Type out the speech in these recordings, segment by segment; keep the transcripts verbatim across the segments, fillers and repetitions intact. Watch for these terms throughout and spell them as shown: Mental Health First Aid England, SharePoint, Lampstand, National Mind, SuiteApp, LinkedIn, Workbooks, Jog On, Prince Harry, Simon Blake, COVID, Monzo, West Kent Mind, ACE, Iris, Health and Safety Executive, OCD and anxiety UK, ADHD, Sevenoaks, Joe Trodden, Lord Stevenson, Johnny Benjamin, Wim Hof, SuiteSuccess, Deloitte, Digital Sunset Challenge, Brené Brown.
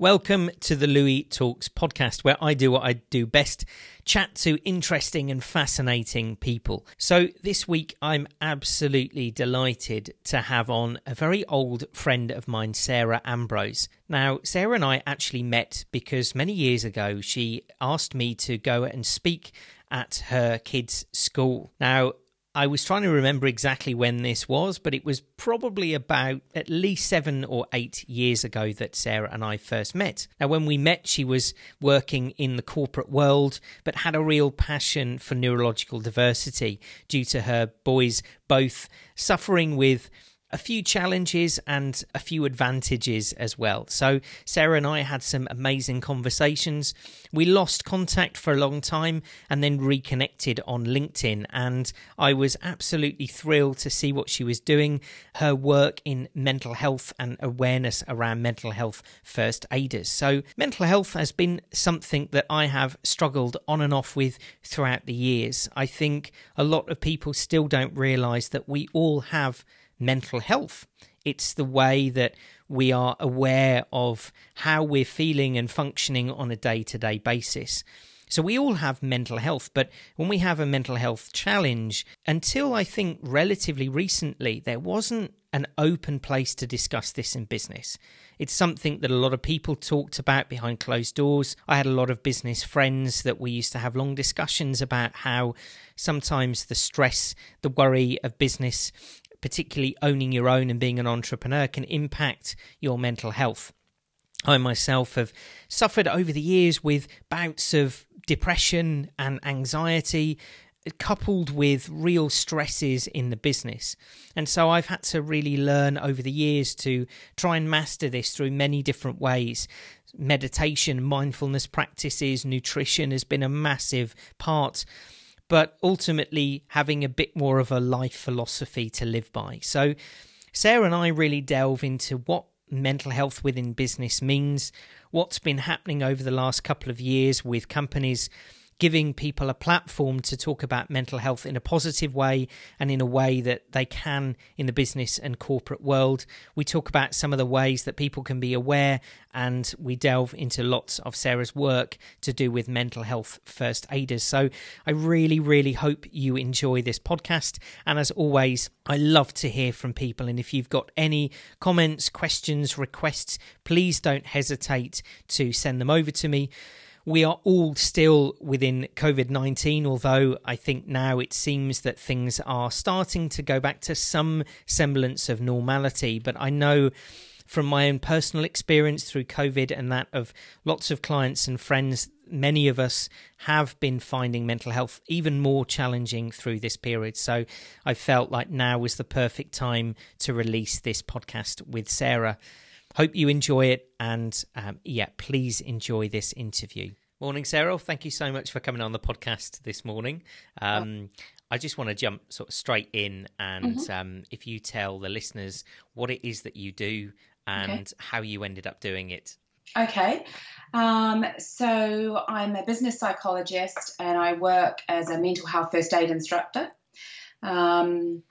Welcome to the Louis Talks podcast, where I do what I do best, chat to interesting and fascinating people. So this week, I'm absolutely delighted to have on a very old friend of mine, Sarah Ambrose. Now, Sarah and I actually met because many years ago, she asked me to go and speak at her kids' school. Now, I was trying to remember exactly when this was, but it was probably about at least seven or eight years ago that Sarah and I first met. Now, when we met, she was working in the corporate world, but had a real passion for neurological diversity due to her boys both suffering with a few challenges and a few advantages as well. So Sarah and I had some amazing conversations. We lost contact for a long time and then reconnected on LinkedIn. And I was absolutely thrilled to see what she was doing, her work in mental health and awareness around mental health first aiders. So mental health has been something that I have struggled on and off with throughout the years. I think a lot of people still don't realise that we all have mental health. It's the way that we are aware of how we're feeling and functioning on a day-to-day basis. So we all have mental health, but when we have a mental health challenge, until I think relatively recently, there wasn't an open place to discuss this in business. It's something that a lot of people talked about behind closed doors. I had a lot of business friends that we used to have long discussions about how sometimes the stress, the worry of business, particularly owning your own and being an entrepreneur, can impact your mental health. I myself have suffered over the years with bouts of depression and anxiety, coupled with real stresses in the business. And so I've had to really learn over the years to try and master this through many different ways. Meditation, mindfulness practices, nutrition has been a massive part, but ultimately having a bit more of a life philosophy to live by. So Sarah and I really delve into what mental health within business means, what's been happening over the last couple of years with companies giving people a platform to talk about mental health in a positive way and in a way that they can in the business and corporate world. We talk about some of the ways that people can be aware, and we delve into lots of Sarah's work to do with mental health first aiders. So I really, really hope you enjoy this podcast. And as always, I love to hear from people. And if you've got any comments, questions, requests, please don't hesitate to send them over to me. We are all still within COVID nineteen, although I think now it seems that things are starting to go back to some semblance of normality. But I know from my own personal experience through COVID and that of lots of clients and friends, many of us have been finding mental health even more challenging through this period. So I felt like now was the perfect time to release this podcast with Sarah. Hope you enjoy it, and um, yeah, please enjoy this interview. Morning, Sarah. Thank you so much for coming on the podcast this morning. Um, I just want to jump sort of straight in, and mm-hmm. um, if you tell the listeners what it is that you do and okay. how you ended up doing it. Okay. Um, so I'm a business psychologist, and I work as a mental health first aid instructor. Um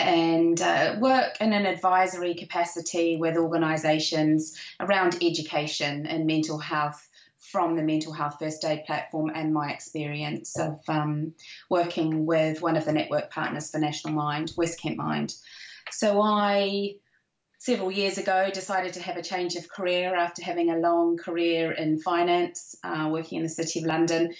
and uh, work in an advisory capacity with organisations around education and mental health from the Mental Health First Aid platform and my experience of um, working with one of the network partners for National Mind, West Kent Mind. So I, several years ago, decided to have a change of career after having a long career in finance, uh, working in the City of London,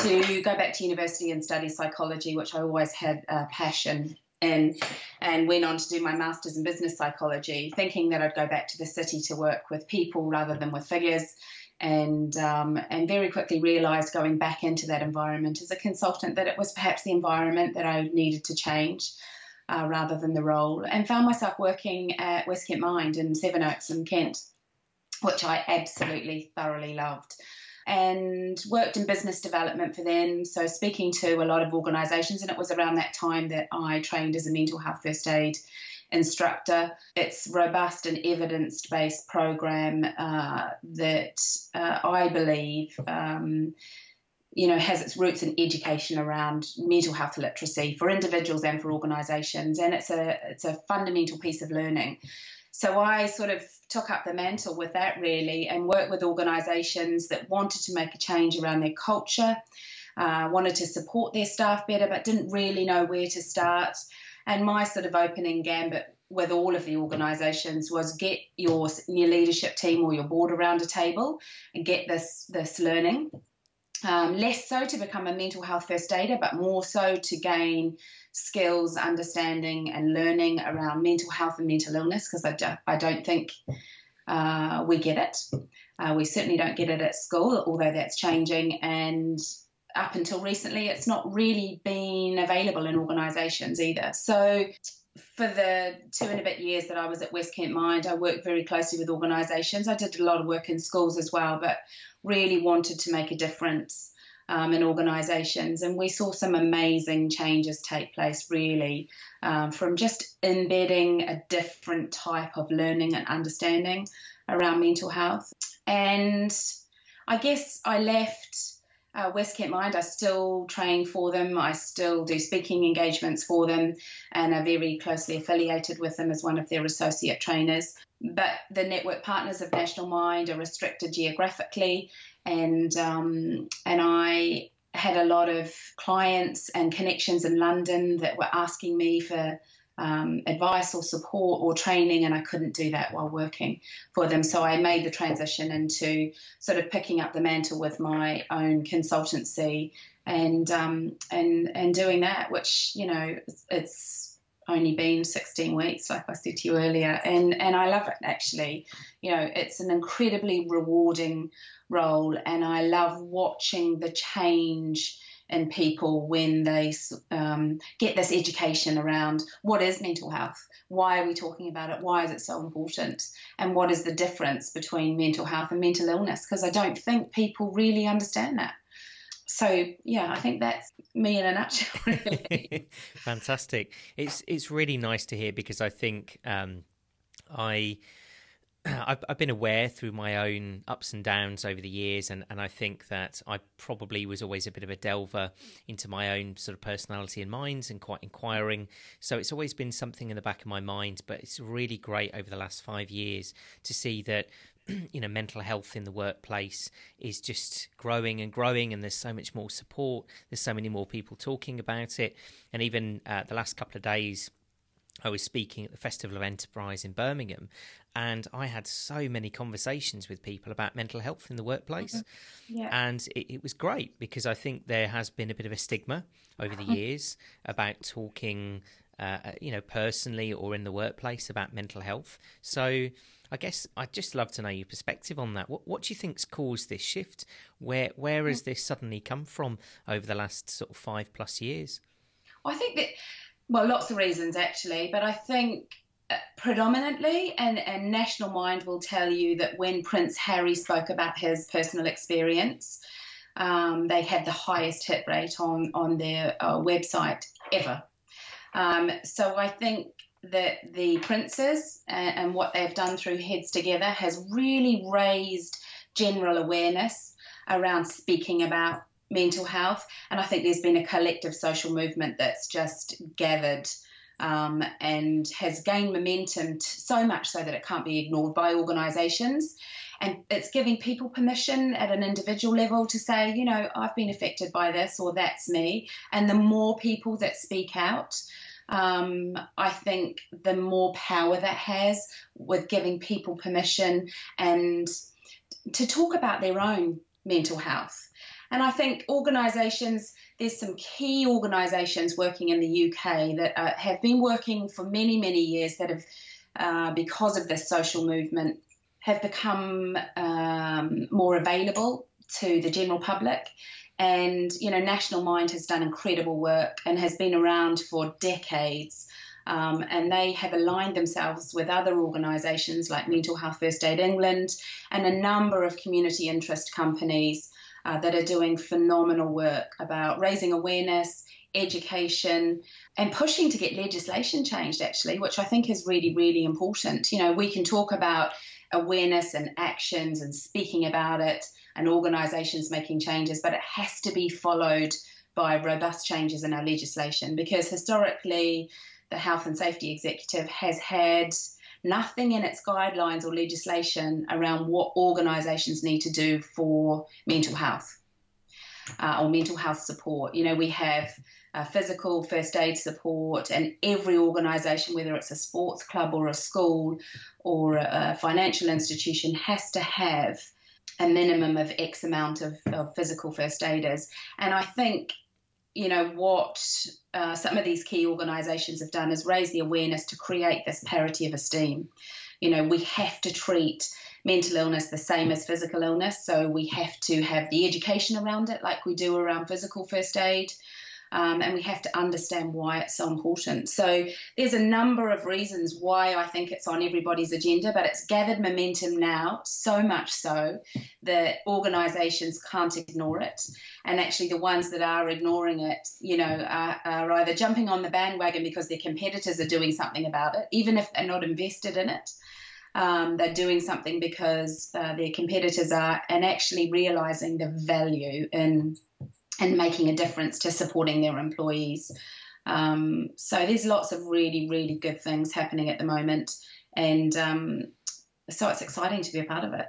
to go back to university and study psychology, which I always had a passion in, and went on to do my master's in business psychology, thinking that I'd go back to the city to work with people rather than with figures, and um, and very quickly realised going back into that environment as a consultant that it was perhaps the environment that I needed to change uh, rather than the role, and found myself working at West Kent Mind in Sevenoaks in Kent, which I absolutely thoroughly loved. And worked in business development for them, so speaking to a lot of organisations, and it was around that time that I trained as a mental health first aid instructor. It's robust and evidence-based program uh, that uh, I believe um, you know, has its roots in education around mental health literacy for individuals and for organisations, and it's a it's a fundamental piece of learning. So I sort of took up the mantle with that really and worked with organisations that wanted to make a change around their culture, uh, wanted to support their staff better but didn't really know where to start. And my sort of opening gambit with all of the organisations was get your, your leadership team or your board around a table and get this, this learning. Um, less so to become a mental health first aider, but more so to gain skills, understanding and learning around mental health and mental illness, because I, do, I don't think uh, we get it. Uh, we certainly don't get it at school, although that's changing. And up until recently, it's not really been available in organisations either. So for the two and a bit years that I was at West Kent Mind, I worked very closely with organisations. I did a lot of work in schools as well, but really wanted to make a difference um, in organisations. And we saw some amazing changes take place, really, um, from just embedding a different type of learning and understanding around mental health. And I guess I left Uh, West Kent Mind. I still train for them, I still do speaking engagements for them and are very closely affiliated with them as one of their associate trainers. But the network partners of National Mind are restricted geographically, and um, and I had a lot of clients and connections in London that were asking me for Um, advice or support or training, and I couldn't do that while working for them. So I made the transition into sort of picking up the mantle with my own consultancy and um, and and doing that, which, you know, it's only been sixteen weeks, like I said to you earlier, and and I love it actually. You know, it's an incredibly rewarding role, and I love watching the change in people when they um, get this education around what is mental health, why are we talking about it, why is it so important, and what is the difference between mental health and mental illness, because I don't think people really understand that. So, yeah, I think that's me in a nutshell, really. Fantastic. It's, it's really nice to hear, because I think um, I... I've, I've been aware through my own ups and downs over the years, and, and I think that I probably was always a bit of a delver into my own sort of personality and minds and quite inquiring. So it's always been something in the back of my mind, but it's really great over the last five years to see that, you know, mental health in the workplace is just growing and growing, and there's so much more support. There's so many more people talking about it. And even uh, the last couple of days, I was speaking at the Festival of Enterprise in Birmingham, and I had so many conversations with people about mental health in the workplace. Mm-hmm. Yeah. And it, it was great, because I think there has been a bit of a stigma over the years about talking, uh, you know, personally or in the workplace about mental health. So I guess I'd just love to know your perspective on that. What, what do you think's caused this shift? Where, where mm-hmm. has this suddenly come from over the last sort of five plus years? Well, I think that... Well, lots of reasons, actually, but I think predominantly, and, and National Mind will tell you that when Prince Harry spoke about his personal experience, um, they had the highest hit rate on, on their uh, website ever. Um, so I think that the princes and, and what they've done through Heads Together has really raised general awareness around speaking about mental health, and I think there's been a collective social movement that's just gathered um, and has gained momentum so much so that it can't be ignored by organisations, and it's giving people permission at an individual level to say, you know, I've been affected by this, or that's me. And the more people that speak out, um, I think the more power that has with giving people permission and to talk about their own mental health. And I think organisations, there's some key organisations working in the U K that uh, have been working for many, many years that have, uh, because of this social movement, have become um, more available to the general public. And, you know, National Mind has done incredible work and has been around for decades. Um, and they have aligned themselves with other organisations like Mental Health First Aid England and a number of community interest companies Uh, that are doing phenomenal work about raising awareness, education, and pushing to get legislation changed, actually, which I think is really, really important. You know, we can talk about awareness and actions and speaking about it and organisations making changes, but it has to be followed by robust changes in our legislation, because historically the Health and Safety Executive has had nothing in its guidelines or legislation around what organisations need to do for mental health uh, or mental health support. You know, we have uh, physical first aid support, and every organisation, whether it's a sports club or a school or a, a financial institution, has to have a minimum of X amount of, of physical first aiders. And I think, you know, what uh, some of these key organisations have done is raise the awareness to create this parity of esteem. You know, we have to treat mental illness the same as physical illness, so we have to have the education around it like we do around physical first aid, um, and we have to understand why it's so important. So there's a number of reasons why I think it's on everybody's agenda, but it's gathered momentum now, so much so that organisations can't ignore it. And actually the ones that are ignoring it, you know, are, are either jumping on the bandwagon because their competitors are doing something about it, even if they're not invested in it. Um, they're doing something because uh, their competitors are, and actually realising the value in, in making a difference to supporting their employees. Um, so there's lots of really, really good things happening at the moment. And um, so it's exciting to be a part of it.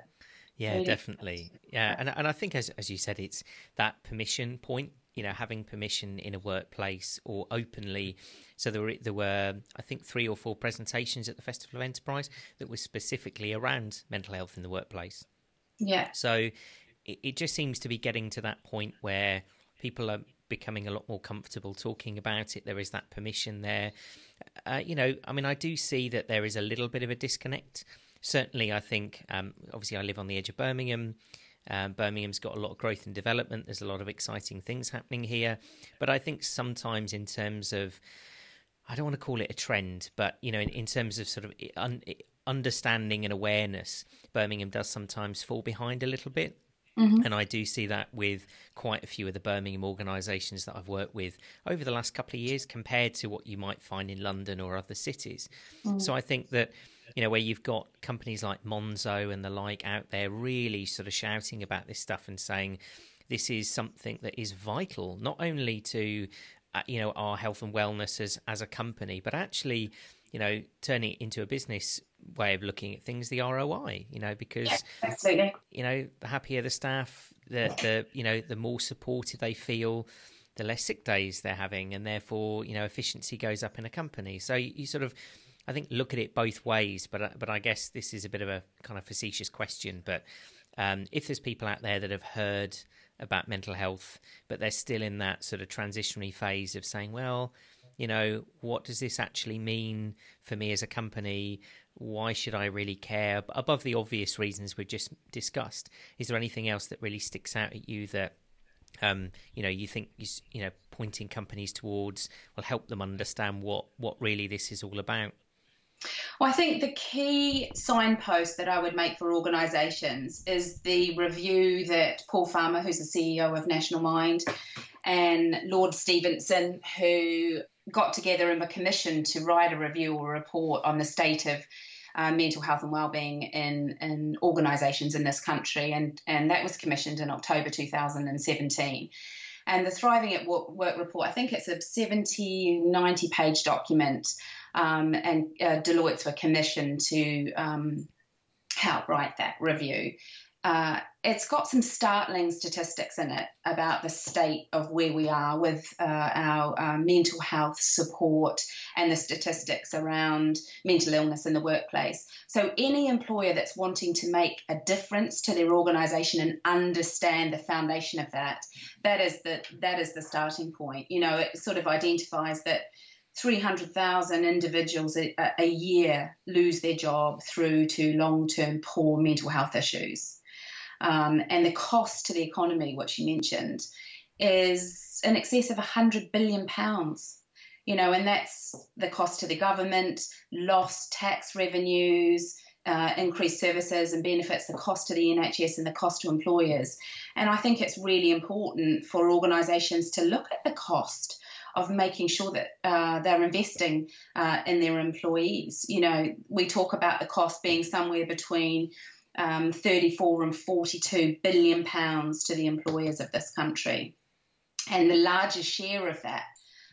Yeah, definitely. Yeah, and and I think as as you said, it's that permission point. You know, having permission in a workplace or openly. So there were there were I think three or four presentations at the Festival of Enterprise that were specifically around mental health in the workplace. Yeah. So it, it just seems to be getting to that point where people are becoming a lot more comfortable talking about it. There is that permission there. Uh, you know, I mean, I do see that there is a little bit of a disconnect. Certainly, I think, um, obviously I live on the edge of Birmingham. Um, Birmingham's got a lot of growth and development. There's a lot of exciting things happening here. But I think sometimes in terms of, I don't want to call it a trend, but, you know, in, in terms of sort of un- understanding and awareness, Birmingham does sometimes fall behind a little bit. Mm-hmm. And I do see that with quite a few of the Birmingham organisations that I've worked with over the last couple of years compared to what you might find in London or other cities. Mm. So I think that, you know, where you've got companies like Monzo and the like out there really sort of shouting about this stuff and saying this is something that is vital, not only to, uh, you know, our health and wellness as, as a company, but actually, you know, turning it into a business way of looking at things, the R O I, you know, because, yeah, absolutely. You know, the happier the staff, the, the, you know, the more supported they feel, the less sick days they're having, and therefore, you know, efficiency goes up in a company. So you, you sort of, I think, look at it both ways, but but I guess this is a bit of a kind of facetious question. But um, if there's people out there that have heard about mental health, but they're still in that sort of transitionary phase of saying, well, you know, what does this actually mean for me as a company? Why should I really care? Above the obvious reasons we've just discussed, is there anything else that really sticks out at you that, um, you know, you think, you, you know, pointing companies towards will help them understand what, what really this is all about? Well, I think the key signpost that I would make for organisations is the review that Paul Farmer, who's the C E O of National Mind, and Lord Stevenson, who got together and were commissioned to write a review or report on the state of uh, mental health and wellbeing in, in organisations in this country. And, and that was commissioned in October two thousand seventeen. And the Thriving at Work report, I think it's a seventy, ninety page document. Um, and uh, Deloitte's were commissioned to um, help write that review. Uh, it's got some startling statistics in it about the state of where we are with uh, our uh, mental health support and the statistics around mental illness in the workplace. So any employer that's wanting to make a difference to their organisation and understand the foundation of that, that is the, that is the starting point. You know, it sort of identifies that three hundred thousand individuals a, a year lose their job through to long-term poor mental health issues. Um, and the cost to the economy, which you mentioned, is in excess of one hundred billion pounds. You know, and that's the cost to the government, lost tax revenues, uh, increased services and benefits, the cost to the N H S and the cost to employers. And I think it's really important for organisations to look at the cost of making sure that uh, they're investing uh, in their employees. You know, we talk about the cost being somewhere between um, thirty-four and forty-two billion pounds to the employers of this country. And the largest share of that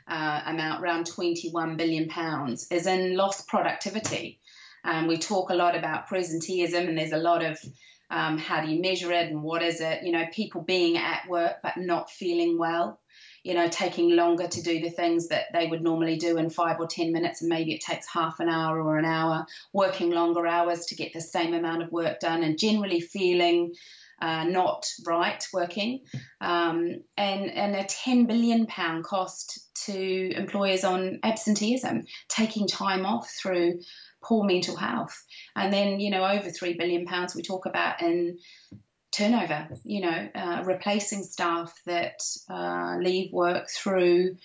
uh, amount, around twenty-one billion pounds, is in lost productivity. Um, we talk a lot about presenteeism, and there's a lot of um, how do you measure it and what is it? You know, people being at work but not feeling well, you know, taking longer to do the things that they would normally do in five or ten minutes, and maybe it takes half an hour or an hour, working longer hours to get the same amount of work done, and generally feeling uh, not right working, um, and, and a ten billion pounds cost to employers on absenteeism, taking time off through poor mental health. And then, you know, over three billion pounds we talk about in turnover, you know, uh, replacing staff that uh, leave work through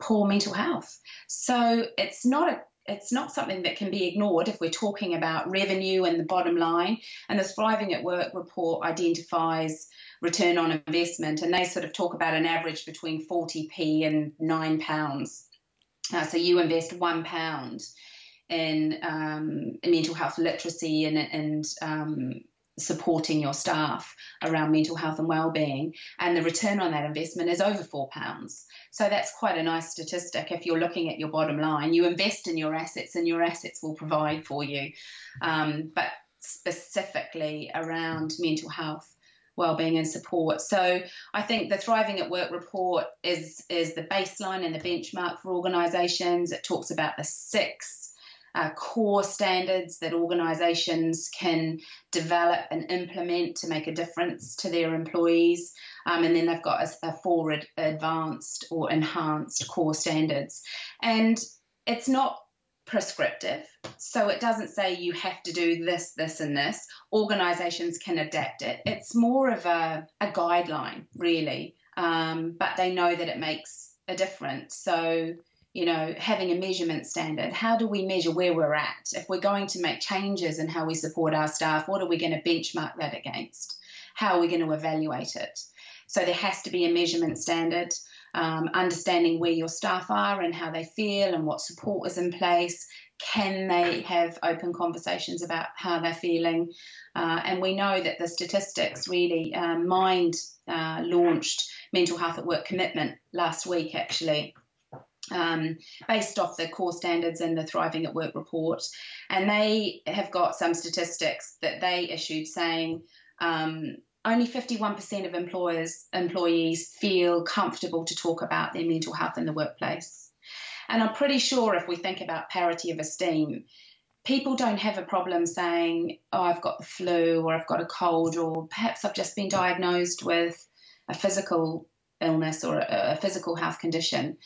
poor mental health. So it's not a, it's not something that can be ignored if we're talking about revenue and the bottom line. And the Thriving at Work report identifies return on investment, and they sort of talk about an average between forty p and nine pounds. Uh, so you invest one pound in, um, in mental health literacy and, and um, supporting your staff around mental health and wellbeing, and the return on that investment is over four pounds. So that's quite a nice statistic if you're looking at your bottom line. You invest in your assets, and your assets will provide for you. Um, but specifically around mental health, wellbeing and support. So I think the Thriving at Work report is, is the baseline and the benchmark for organisations. It talks about the six Uh, core standards that organisations can develop and implement to make a difference to their employees. Um, and then they've got a, a forward advanced or enhanced core standards. And it's not prescriptive, so it doesn't say you have to do this, this and this. Organisations can adapt it. It's more of a, a guideline, really, um, but they know that it makes a difference. So, you know, having a measurement standard. How do we measure where we're at? If we're going to make changes in how we support our staff, what are we going to benchmark that against? How are we going to evaluate it? So there has to be a measurement standard, um, understanding where your staff are and how they feel and what support is in place. Can they have open conversations about how they're feeling? Uh, and we know that the statistics really, uh, Mind uh, launched Mental Health at Work Commitment last week, actually, Um, based off the core standards in the Thriving at Work report. And they have got some statistics that they issued saying um, only fifty-one percent of employers employees feel comfortable to talk about their mental health in the workplace. And I'm pretty sure if we think about parity of esteem, people don't have a problem saying, oh, I've got the flu, or I've got a cold, or perhaps I've just been diagnosed with a physical illness or a, a physical health condition.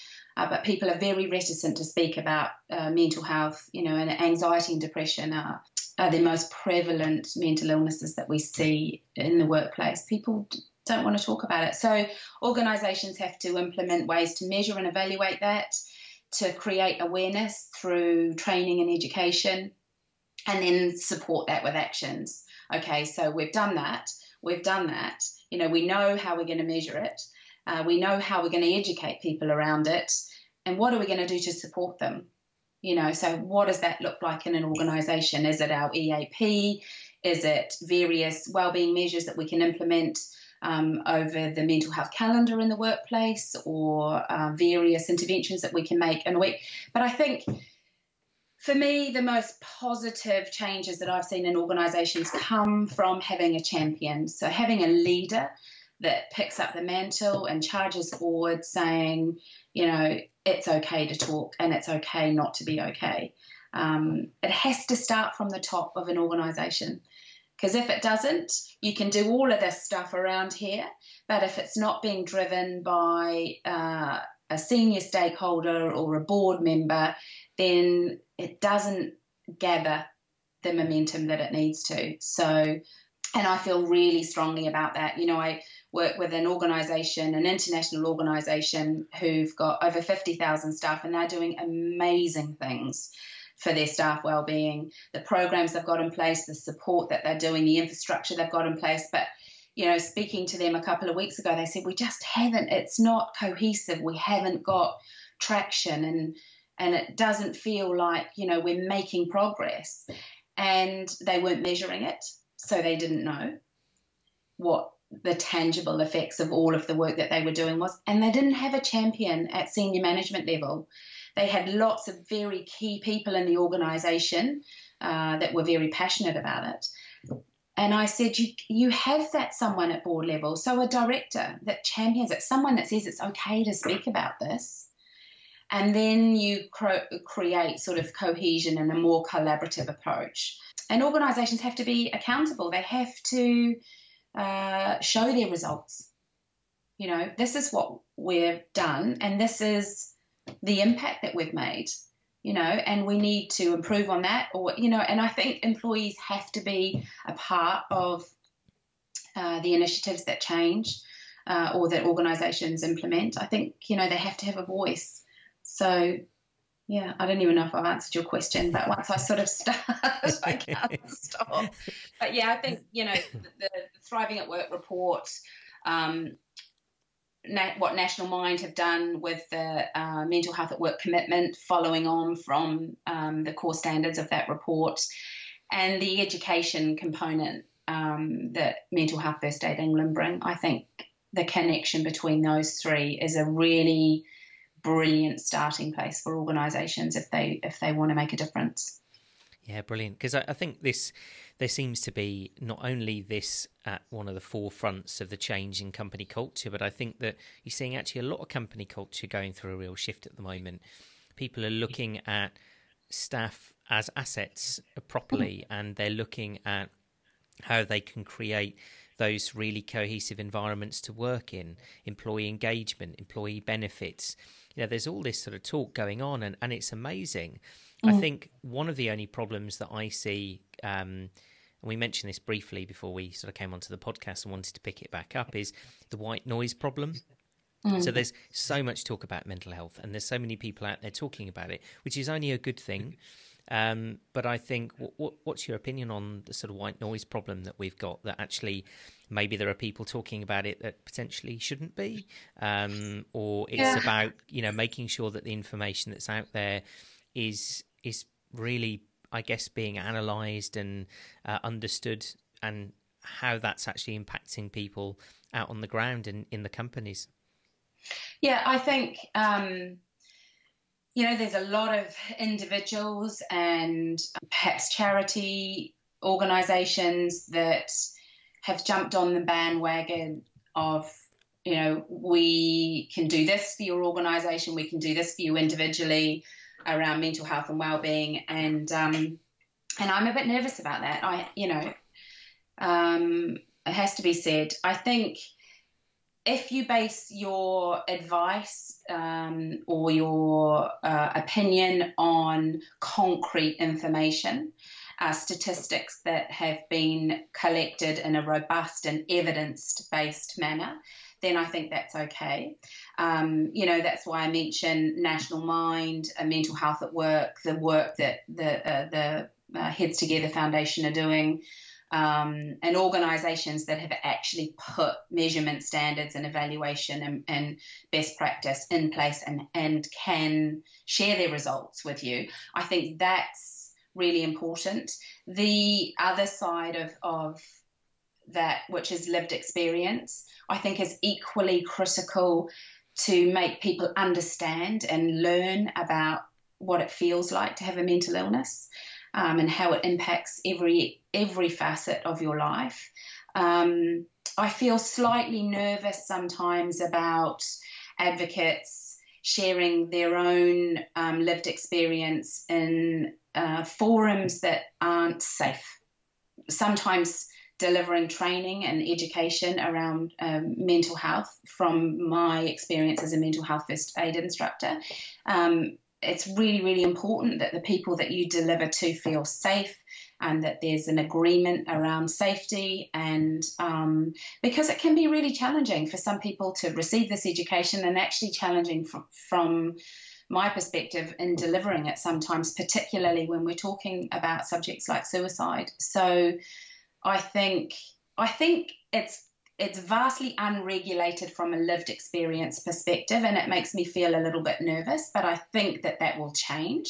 Uh, but people are very reticent to speak about uh, mental health, you know, and anxiety and depression are, are the most prevalent mental illnesses that we see in the workplace. People don't want to talk about it. So organisations have to implement ways to measure and evaluate that, to create awareness through training and education, and then support that with actions. Okay, so we've done that. We've done that. You know, we know how we're going to measure it. Uh, we know how we're going to educate people around it. And what are we going to do to support them? You know, so what does that look like in an organisation? Is it our E A P? Is it various wellbeing measures that we can implement um, over the mental health calendar in the workplace, or uh, various interventions that we can make in a week? But I think for me, the most positive changes that I've seen in organisations come from having a champion. So having a leader that picks up the mantle and charges forward saying, you know, it's okay to talk and it's okay not to be okay. Um, it has to start from the top of an organisation, because if it doesn't, you can do all of this stuff around here, but if it's not being driven by uh, a senior stakeholder or a board member, then it doesn't gather the momentum that it needs to. So, and I feel really strongly about that. You know, I work with an organisation, an international organisation, who've got over fifty thousand staff, and they're doing amazing things for their staff wellbeing. The programs they've got in place, the support that they're doing, the infrastructure they've got in place. But, you know, speaking to them a couple of weeks ago, they said, we just haven't, it's not cohesive. We haven't got traction, and, and it doesn't feel like, you know, we're making progress. And they weren't measuring it, so they didn't know what the tangible effects of all of the work that they were doing was, and they didn't have a champion at senior management level. They had lots of very key people in the organisation uh, that were very passionate about it. And I said, you, you have that someone at board level, so a director that champions it, someone that says it's okay to speak about this, and then you cro- create sort of cohesion and a more collaborative approach. And organisations have to be accountable. They have to uh, show their results. You know, this is what we've done and this is the impact that we've made, you know, and we need to improve on that, or, you know, and I think employees have to be a part of uh, the initiatives that change uh, or that organisations implement. I think, you know, they have to have a voice. So, yeah, I don't even know if I've answered your question, but once I sort of start, I can't stop. But, yeah, I think, you know, the, the Thriving at Work report, um, what National Mind have done with the uh, Mental Health at Work commitment, following on from um, the core standards of that report, and the education component um, that Mental Health First Aid England bring. I think the connection between those three is a really brilliant starting place for organisations if they if they want to make a difference. Yeah, brilliant. Because I, I think this, there seems to be not only this at one of the forefronts of the change in company culture, but I think that you're seeing actually a lot of company culture going through a real shift at the moment. People are looking at staff as assets properly, and they're looking at how they can create those really cohesive environments to work in, employee engagement, employee benefits. You know, there's all this sort of talk going on, and, and it's amazing. Mm. I think one of the only problems that I see, um, and we mentioned this briefly before we sort of came onto the podcast and wanted to pick it back up, is the white noise problem. Mm. So there's so much talk about mental health, and there's so many people out there talking about it, which is only a good thing. Um, but I think, what, what, what's your opinion on the sort of white noise problem that we've got, that actually maybe there are people talking about it that potentially shouldn't be, um, or it's yeah. about, you know, making sure that the information that's out there is is really, I guess, being analysed and uh, understood, and how that's actually impacting people out on the ground and in the companies. Yeah, I think... Um... You know, there's a lot of individuals and perhaps charity organisations that have jumped on the bandwagon of, you know, we can do this for your organisation, we can do this for you individually around mental health and wellbeing, and um, and I'm a bit nervous about that. I, you know, um, it has to be said. I think if you base your advice um, or your uh, opinion on concrete information, uh, statistics that have been collected in a robust and evidence-based manner, then I think that's okay. Um, you know, that's why I mentioned National Mind, uh, Mental Health at Work, the work that the, uh, the uh, Heads Together Foundation are doing, Um, and organisations that have actually put measurement standards and evaluation and, and best practice in place and, and can share their results with you. I think that's really important. The other side of, of that, which is lived experience, I think is equally critical to make people understand and learn about what it feels like to have a mental illness. Um, and how it impacts every every facet of your life. Um, I feel slightly nervous sometimes about advocates sharing their own um, lived experience in uh, forums that aren't safe. Sometimes delivering training and education around um, mental health, from my experience as a mental health first aid instructor, um, it's really, really important that the people that you deliver to feel safe and that there's an agreement around safety, and um, because it can be really challenging for some people to receive this education, and actually challenging from, from my perspective in delivering it sometimes, particularly when we're talking about subjects like suicide. So I think I think it's It's vastly unregulated from a lived experience perspective, and it makes me feel a little bit nervous, but I think that that will change.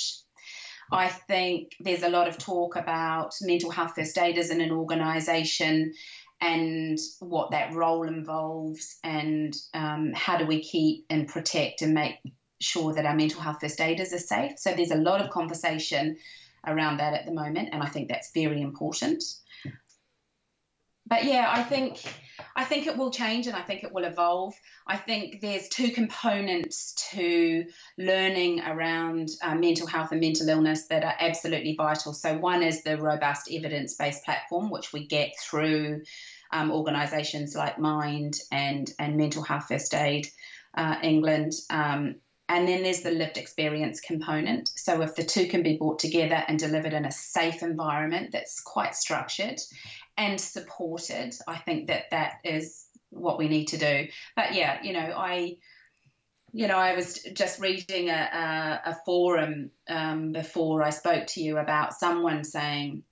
I think there's a lot of talk about mental health first aiders in an organisation and what that role involves, and um, how do we keep and protect and make sure that our mental health first aiders are safe. So there's a lot of conversation around that at the moment, and I think that's very important. But yeah, I think I think it will change, and I think it will evolve. I think there's two components to learning around uh, mental health and mental illness that are absolutely vital. So one is the robust evidence-based platform, which we get through um, organisations like Mind and, and Mental Health First Aid uh, England. Um, and then there's the lived experience component. So if the two can be brought together and delivered in a safe environment that's quite structured and supported, I think that that is what we need to do. But yeah, you know, I, you know, I was just reading a, a, a forum um, before I spoke to you about someone saying,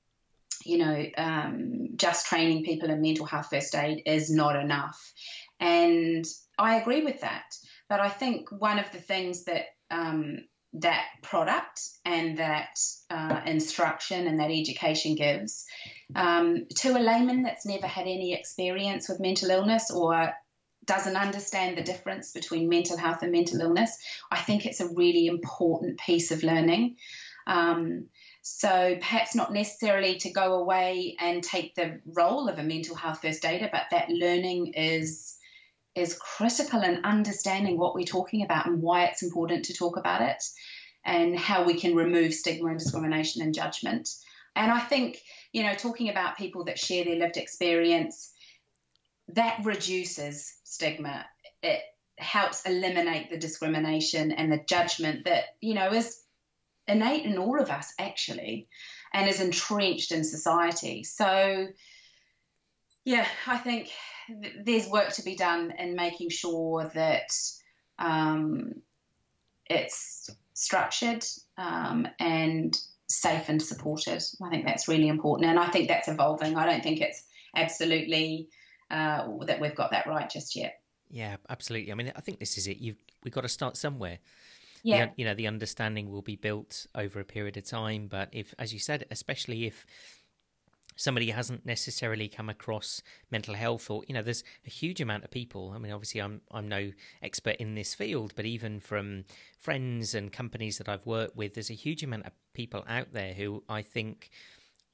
you know, um, just training people in mental health first aid is not enough, and I agree with that. But I think one of the things that um, that product and that uh, instruction and that education gives um, to a layman that's never had any experience with mental illness or doesn't understand the difference between mental health and mental illness, I think it's a really important piece of learning. Um, so perhaps not necessarily to go away and take the role of a mental health first aider, but that learning is is critical in understanding what we're talking about and why it's important to talk about it and how we can remove stigma and discrimination and judgment. And I think, you know, talking about people that share their lived experience, that reduces stigma. It helps eliminate the discrimination and the judgment that, you know, is innate in all of us actually and is entrenched in society. So, yeah, I think there's work to be done in making sure that um, it's structured um, and safe and supported. I think that's really important, and I think that's evolving. I don't think it's absolutely uh, that we've got that right just yet. Yeah, absolutely. I mean, I think this is it. You've, we've got to start somewhere. Yeah. The, you know, the understanding will be built over a period of time, but if, as you said, especially if somebody hasn't necessarily come across mental health, or, you know, there's a huge amount of people. I mean, obviously I'm I'm no expert in this field, but even from friends and companies that I've worked with, there's a huge amount of people out there who I think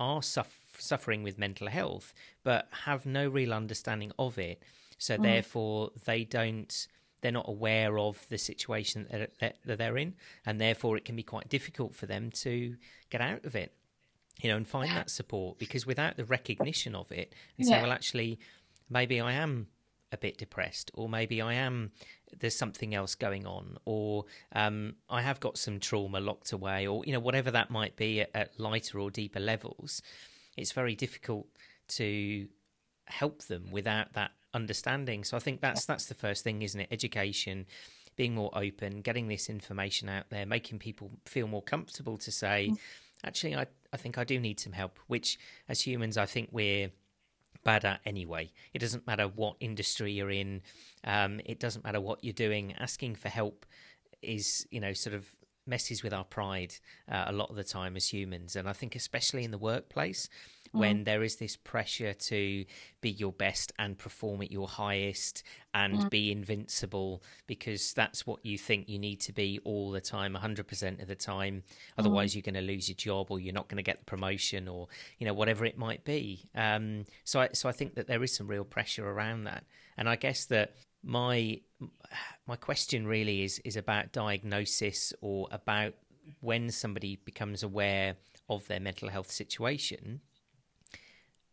are suff suffering with mental health, but have no real understanding of it. So mm. therefore they don't, they're not aware of the situation that, that they're in. And therefore it can be quite difficult for them to get out of it, you know, and find that support, because without the recognition of it and say, yeah, well, actually, maybe I am a bit depressed, or maybe I am, there's something else going on, or um, I have got some trauma locked away, or, you know, whatever that might be at, at lighter or deeper levels, it's very difficult to help them without that understanding. So I think that's, that's the first thing, isn't it? Education, being more open, getting this information out there, making people feel more comfortable to say, mm-hmm. actually, I, I think I do need some help, which as humans, I think we're bad at anyway. It doesn't matter what industry you're in. Um, it doesn't matter what you're doing. Asking for help is, you know, sort of messes with our pride uh, a lot of the time as humans. And I think especially in the workplace, mm. when there is this pressure to be your best and perform at your highest and mm. be invincible, because that's what you think you need to be all the time, one hundred percent of the time. Otherwise, mm. you're going to lose your job, or you're not going to get the promotion, or, you know, whatever it might be. Um, so, I, so I think that there is some real pressure around that. And I guess that My my question really is is about diagnosis, or about when somebody becomes aware of their mental health situation.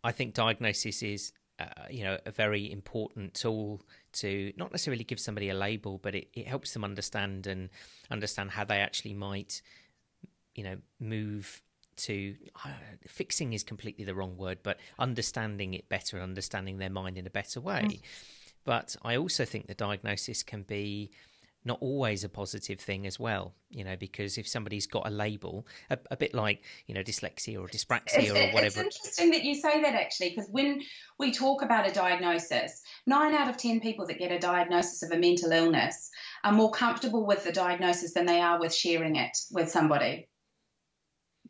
I think diagnosis is uh, you know, a very important tool to not necessarily give somebody a label, but it, it helps them understand and understand how they actually might, you know, move to uh, fixing is completely the wrong word, but understanding it better, understanding their mind in a better way. Mm. But I also think the diagnosis can be not always a positive thing as well, you know, because if somebody's got a label, a, a bit like, you know, dyslexia or dyspraxia it's, or whatever. It's interesting that you say that, actually, because when we talk about a diagnosis, nine out of ten people that get a diagnosis of a mental illness are more comfortable with the diagnosis than they are with sharing it with somebody.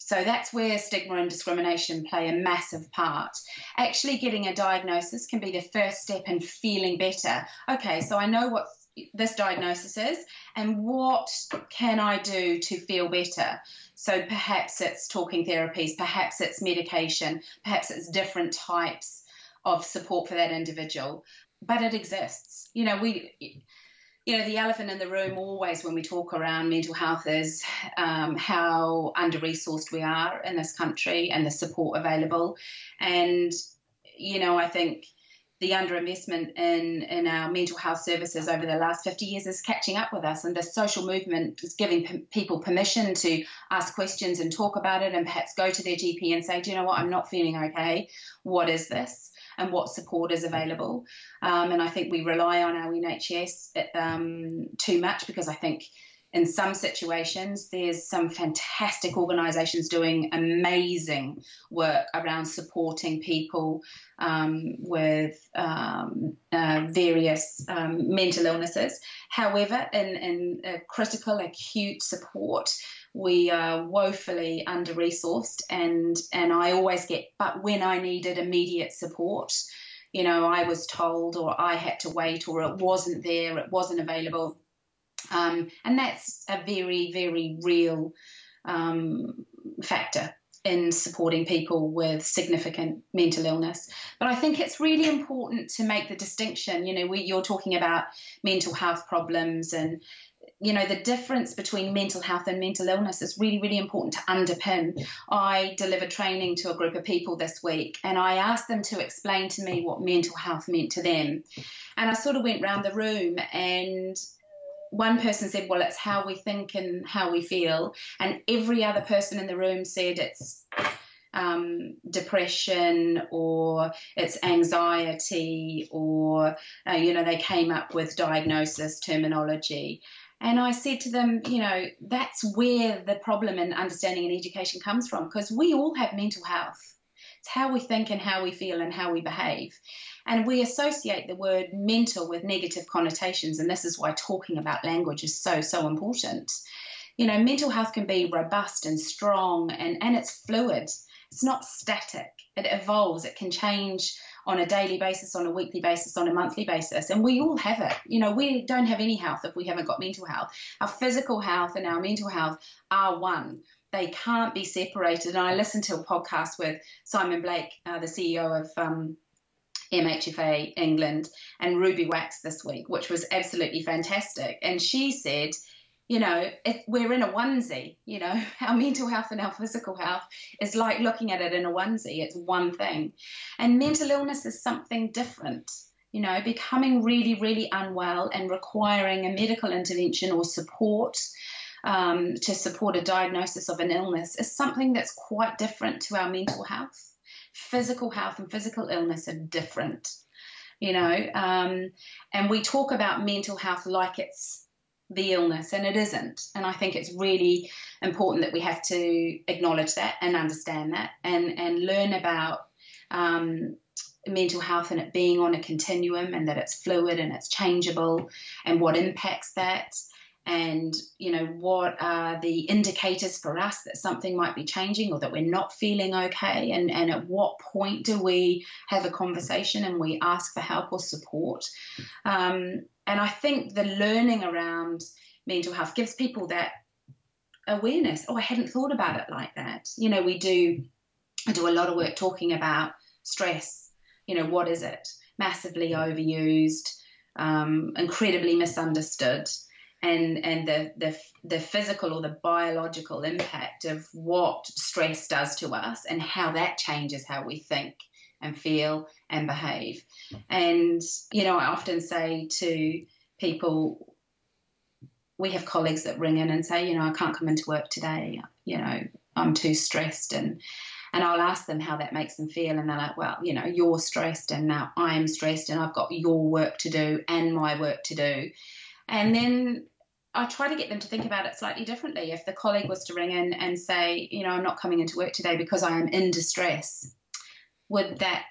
So that's where stigma and discrimination play a massive part. Actually getting a diagnosis can be the first step in feeling better. Okay, so I know what, this diagnosis is and what can I do to feel better. So perhaps it's talking therapies, perhaps it's medication, perhaps it's different types of support for that individual. But it exists. You know, we... You know, the elephant in the room always when we talk around mental health is um, how under-resourced we are in this country and the support available. And, you know, I think the underinvestment in, in our mental health services over the last fifty years is catching up with us. And the social movement is giving p- people permission to ask questions and talk about it and perhaps go to their G P and say, do you know what, I'm not feeling okay. What is this? And what support is available. Um, and I think we rely on our N H S um, too much, because I think in some situations there's some fantastic organisations doing amazing work around supporting people um, with um, uh, various um, mental illnesses. However, in, in uh, critical, acute support, we are woefully under-resourced, and, and I always get, but when I needed immediate support, you know, I was told, or I had to wait, or it wasn't there, it wasn't available. Um, and that's a very, very real um, factor in supporting people with significant mental illness. But I think it's really important to make the distinction. You know, we, you're talking about mental health problems, and you know, the difference between mental health and mental illness is really, really important to underpin. I delivered training to a group of people this week, and I asked them to explain to me what mental health meant to them. And I sort of went round the room, and one person said, well, it's how we think and how we feel. And every other person in the room said it's um, depression, or it's anxiety, or, uh, you know, they came up with diagnosis terminology. And I said to them, you know, that's where the problem in understanding and education comes from, because we all have mental health. It's how we think and how we feel and how we behave. And we associate the word mental with negative connotations, and this is why talking about language is so, so important. You know, mental health can be robust and strong, and, and it's fluid. It's not static. It evolves. It can change on a daily basis, on a weekly basis, on a monthly basis. And we all have it. You know, we don't have any health if we haven't got mental health. Our physical health and our mental health are one. They can't be separated. And I listened to a podcast with Simon Blake, uh, the C E O of um, M H F A England, and Ruby Wax this week, which was absolutely fantastic. And she said, you know, if we're in a onesie, you know, our mental health and our physical health is like looking at it in a onesie. It's one thing. And mental illness is something different, you know, becoming really, really unwell and requiring a medical intervention or support um, to support a diagnosis of an illness is something that's quite different to our mental health. Physical health and physical illness are different, you know, um, and we talk about mental health like it's the illness, and it isn't. And I think it's really important that we have to acknowledge that and understand that, and, and learn about um, mental health and it being on a continuum, and that it's fluid and it's changeable, and what impacts that, and, you know, what are the indicators for us that something might be changing or that we're not feeling okay, and, and at what point do we have a conversation and we ask for help or support. Um, And I think the learning around mental health gives people that awareness. Oh, I hadn't thought about it like that. You know, we do I do a lot of work talking about stress. You know, what is it? Massively overused, um, incredibly misunderstood, and and the the the physical or the biological impact of what stress does to us and how that changes how we think and feel and behave. And, you know, I often say to people, we have colleagues that ring in and say, you know, I can't come into work today, you know, I'm too stressed. And and I'll ask them how that makes them feel, and they're like, well, you know, you're stressed, and now I'm stressed, and I've got your work to do and my work to do. And then I try to get them to think about it slightly differently. If the colleague was to ring in and say, you know, I'm not coming into work today because I am in distress, would that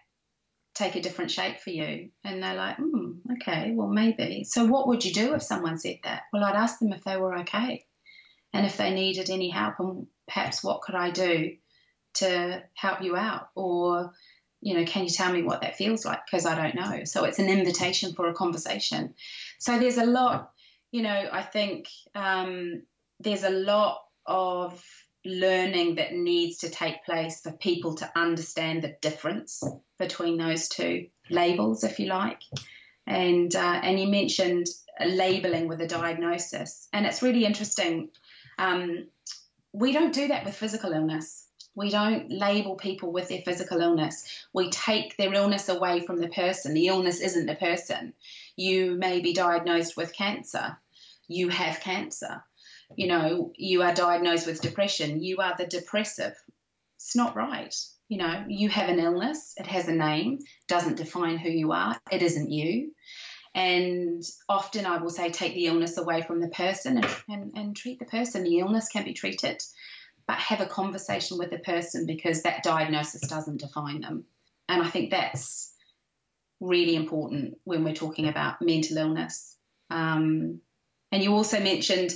take a different shape for you? And they're like, hmm, okay, well, maybe. So what would you do if someone said that? Well, I'd ask them if they were okay and if they needed any help, and perhaps what could I do to help you out, or you know, can you tell me what that feels like? Because I don't know. So it's an invitation for a conversation. So there's a lot, you know, I think um, there's a lot of learning that needs to take place for people to understand the difference between those two labels, if you like. And uh, and you mentioned labelling with a diagnosis, and it's really interesting. Um, we don't do that with physical illness. We don't label people with their physical illness. We take their illness away from the person. The illness isn't the person. You may be diagnosed with cancer. You have cancer. You know, you are diagnosed with depression. You are the depressive. It's not right. You know, you have an illness. It has a name. Doesn't define who you are. It isn't you. And often I will say take the illness away from the person and, and, and treat the person. The illness can be treated, but have a conversation with the person, because that diagnosis doesn't define them. And I think that's really important when we're talking about mental illness. Um, and you also mentioned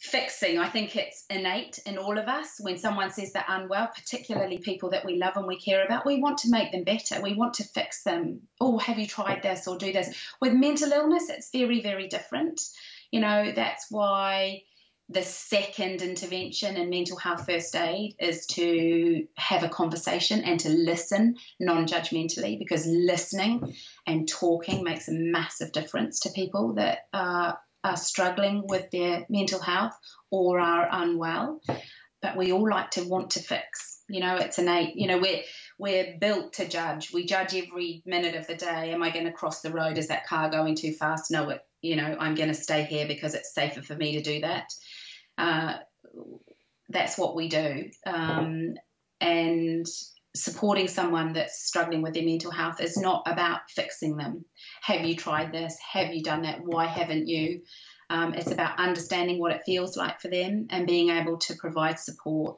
fixing. I think it's innate in all of us. When someone says they're unwell, particularly people that we love and we care about, we want to make them better. We want to fix them. Oh, have you tried this, or do this? With mental illness, it's very, very different. You know, that's why the second intervention in mental health first aid is to have a conversation and to listen non-judgmentally, because listening and talking makes a massive difference to people that are are struggling with their mental health or are unwell. But we all like to want to fix. You know, it's innate. You know, we're, we're built to judge. We judge every minute of the day. Am I going to cross the road? Is that car going too fast? No, it, you know, I'm going to stay here because it's safer for me to do that. Uh, that's what we do. Um, and supporting someone that's struggling with their mental health is not about fixing them. Have you tried this? Have you done that? Why haven't you? Um, it's about understanding what it feels like for them and being able to provide support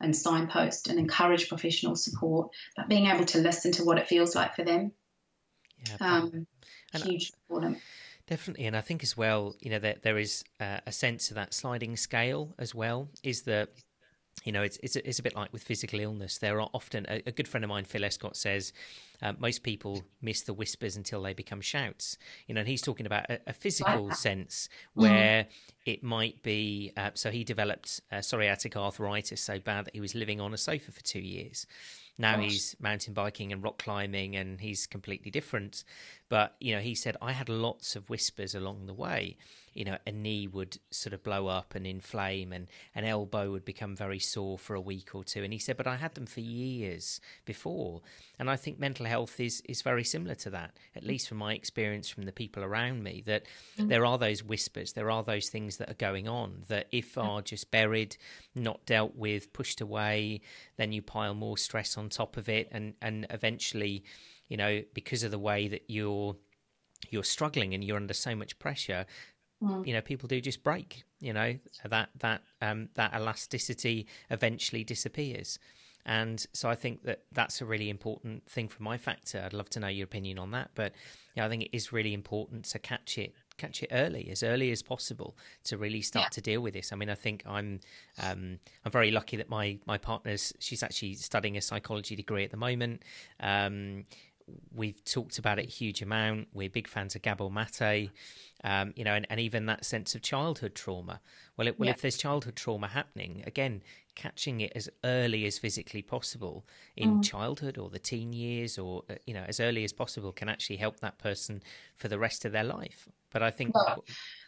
and signpost and encourage professional support, but being able to listen to what it feels like for them. Yeah, um, huge important. Definitely. And I think as well, you know, that there is uh, a sense of that sliding scale as well, is that, you know, it's, it's, it's a bit like with physical illness. There are often, a, a good friend of mine, Phil Escott, says, uh, most people miss the whispers until they become shouts. You know, and he's talking about a, a physical sense where mm-hmm. it might be, uh, so he developed uh, psoriatic arthritis so bad that he was living on a sofa for two years. Now Gosh. He's mountain biking and rock climbing and he's completely different. But, you know, he said, I had lots of whispers along the way. You know, a knee would sort of blow up and inflame, and an elbow would become very sore for a week or two. And he said, but I had them for years before. And I think mental health is, is very similar to that, at least from my experience from the people around me, that mm-hmm. there are those whispers, there are those things that are going on that if mm-hmm. are just buried, not dealt with, pushed away, then you pile more stress on top of it. And, and eventually, you know, because of the way that you're, you're struggling and you're under so much pressure, you know, people do just break, you know, that that um, that elasticity eventually disappears. And so I think that that's a really important thing from my factor. I'd love to know your opinion on that. But yeah, I think it is really important to catch it, catch it early, as early as possible, to really start yeah. to deal with this. I mean, I think I'm um, I'm very lucky that my my partner's, she's actually studying a psychology degree at the moment. Um We've talked about it a huge amount. We're big fans of Gabor Mate, um, you know, and, and even that sense of childhood trauma. Well, it, well yeah. if there's childhood trauma happening, again, catching it as early as physically possible in mm. childhood or the teen years, or, you know, as early as possible, can actually help that person for the rest of their life. But I think... Well,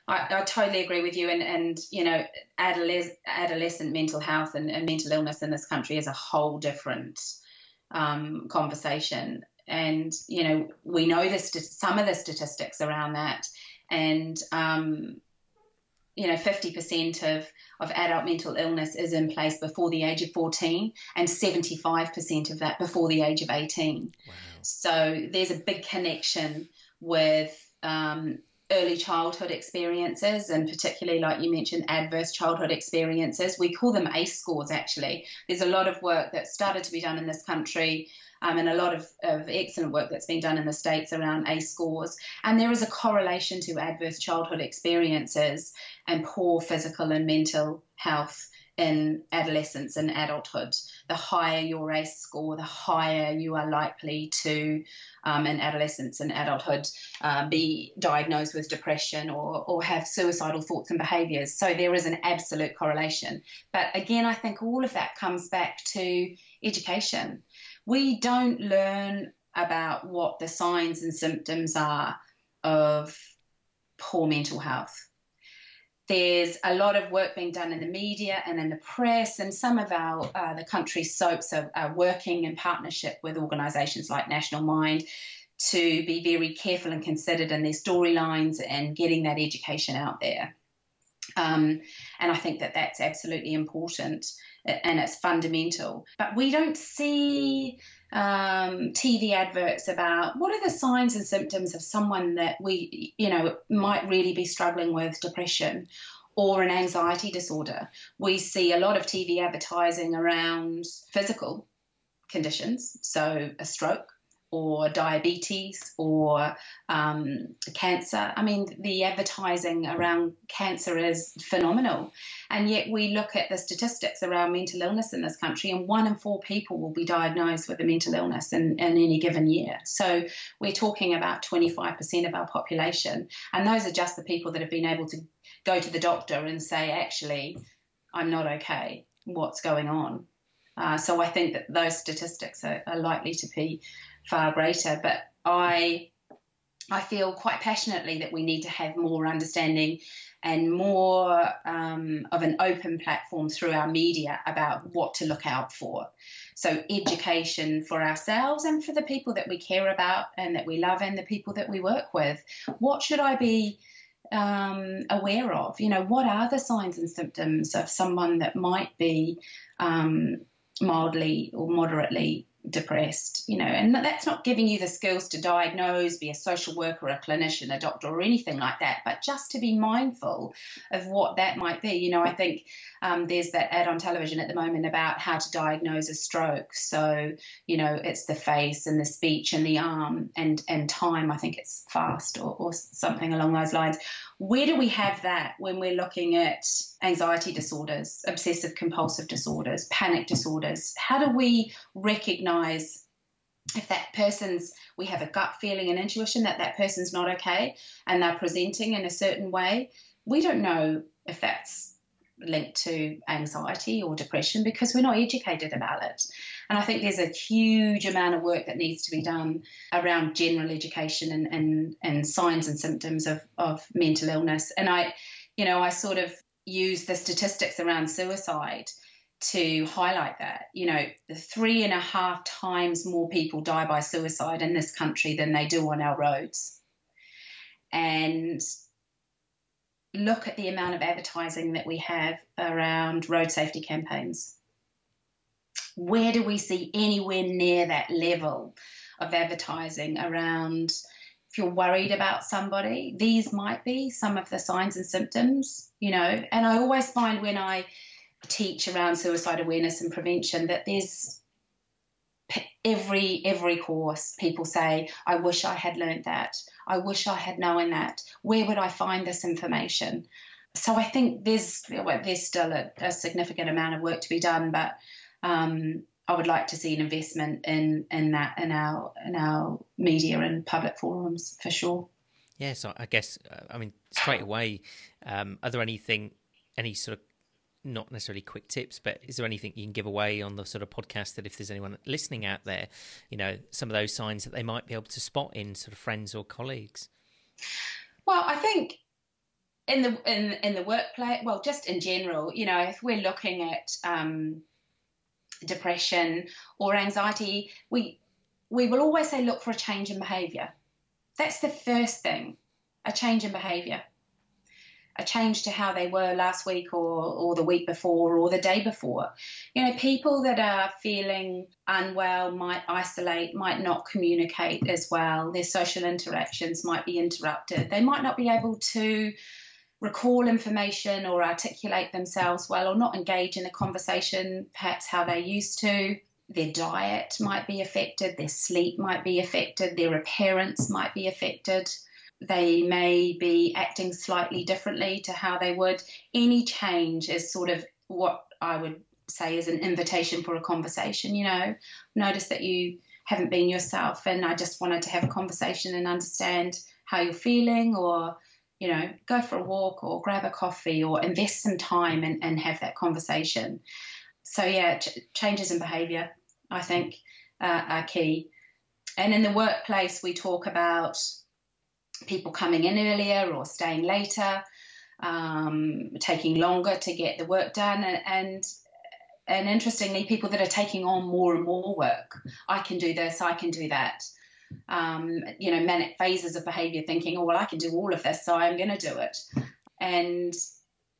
I, I totally agree with you. And, and you know, adoles- adolescent mental health and, and mental illness in this country is a whole different um, conversation. And, you know, we know the st- some of the statistics around that. And, um, you know, fifty percent of, of adult mental illness is in place before the age of fourteen, and seventy-five percent of that before the age of eighteen. Wow. So there's a big connection with um, early childhood experiences, and particularly, like you mentioned, adverse childhood experiences. We call them ACE scores, actually. There's a lot of work that started to be done in this country, Um, and a lot of, of excellent work that's been done in the States around ACE scores. And there is a correlation to adverse childhood experiences and poor physical and mental health in adolescence and adulthood. The higher your A C E score, the higher you are likely to, um, in adolescence and adulthood, uh, be diagnosed with depression or, or have suicidal thoughts and behaviours. So there is an absolute correlation. But again, I think all of that comes back to education. We don't learn about what the signs and symptoms are of poor mental health. There's a lot of work being done in the media and in the press, and some of our uh, the country's soaps are, are working in partnership with organisations like National Mind to be very careful and considered in their storylines and getting that education out there. Um, and I think that that's absolutely important and it's fundamental. But we don't see um, T V adverts about what are the signs and symptoms of someone that we, you know, might really be struggling with depression or an anxiety disorder. We see a lot of T V advertising around physical conditions, so a stroke or diabetes or um, cancer. I mean, the advertising around cancer is phenomenal. And yet we look at the statistics around mental illness in this country, and one in four people will be diagnosed with a mental illness in, in any given year. So we're talking about twenty-five percent of our population. And those are just the people that have been able to go to the doctor and say, actually, I'm not okay. What's going on? Uh, so I think that those statistics are, are likely to be far greater. But I, I feel quite passionately that we need to have more understanding and more um, of an open platform through our media about what to look out for. So education for ourselves and for the people that we care about and that we love and the people that we work with. What should I be um, aware of? You know, what are the signs and symptoms of someone that might be um, mildly or moderately depressed, you know, and that's not giving you the skills to diagnose, be a social worker, a clinician, a doctor or anything like that, but just to be mindful of what that might be. You know, I think um, there's that ad on television at the moment about how to diagnose a stroke. So, you know, it's the face and the speech and the arm and, and time. I think it's fast or, or something along those lines. Where do we have that when we're looking at anxiety disorders, obsessive compulsive disorders, panic disorders? How do we recognize if that person's, we have a gut feeling and intuition that that person's not okay and they're presenting in a certain way? We don't know if that's linked to anxiety or depression because we're not educated about it. And I think there's a huge amount of work that needs to be done around general education and, and, and signs and symptoms of, of mental illness. And I, you know, I sort of use the statistics around suicide to highlight that. You know, the three and a half times more people die by suicide in this country than they do on our roads. And look at the amount of advertising that we have around road safety campaigns. Where do we see anywhere near that level of advertising around if you're worried about somebody, these might be some of the signs and symptoms, you know? And I always find when I teach around suicide awareness and prevention that there's every, every course people say, I wish I had learned that. I wish I had known that. Where would I find this information? So I think there's, well, there's still a, a significant amount of work to be done, but Um, I would like to see an investment in, in that in our in our media and public forums for sure. Yeah, so I guess I mean straight away, um, are there anything, any sort of not necessarily quick tips, but is there anything you can give away on the sort of podcast that if there's anyone listening out there, you know, some of those signs that they might be able to spot in sort of friends or colleagues? Well, I think in the in in the workplace, well, just in general, you know, if we're looking at um, depression or anxiety, we we will always say look for a change in behaviour. That's the first thing, a change in behaviour, a change to how they were last week or, or the week before or the day before. You know, people that are feeling unwell might isolate, might not communicate as well. Their social interactions might be interrupted. They might not be able to recall information or articulate themselves well or not engage in a conversation perhaps how they used to. Their diet might be affected, their sleep might be affected, their appearance might be affected. They may be acting slightly differently to how they would. Any change is sort of what I would say is an invitation for a conversation. You know, notice that you haven't been yourself, and I just wanted to have a conversation and understand how you're feeling, or, you know, go for a walk or grab a coffee or invest some time and, and have that conversation. So, yeah, ch changes in behaviour, I think, uh, are key. And in the workplace, we talk about people coming in earlier or staying later, um, taking longer to get the work done, and, and And interestingly, people that are taking on more and more work. I can do this, I can do that. Um, you know, manic phases of behaviour, thinking, oh, well, I can do all of this, so I'm going to do it. And,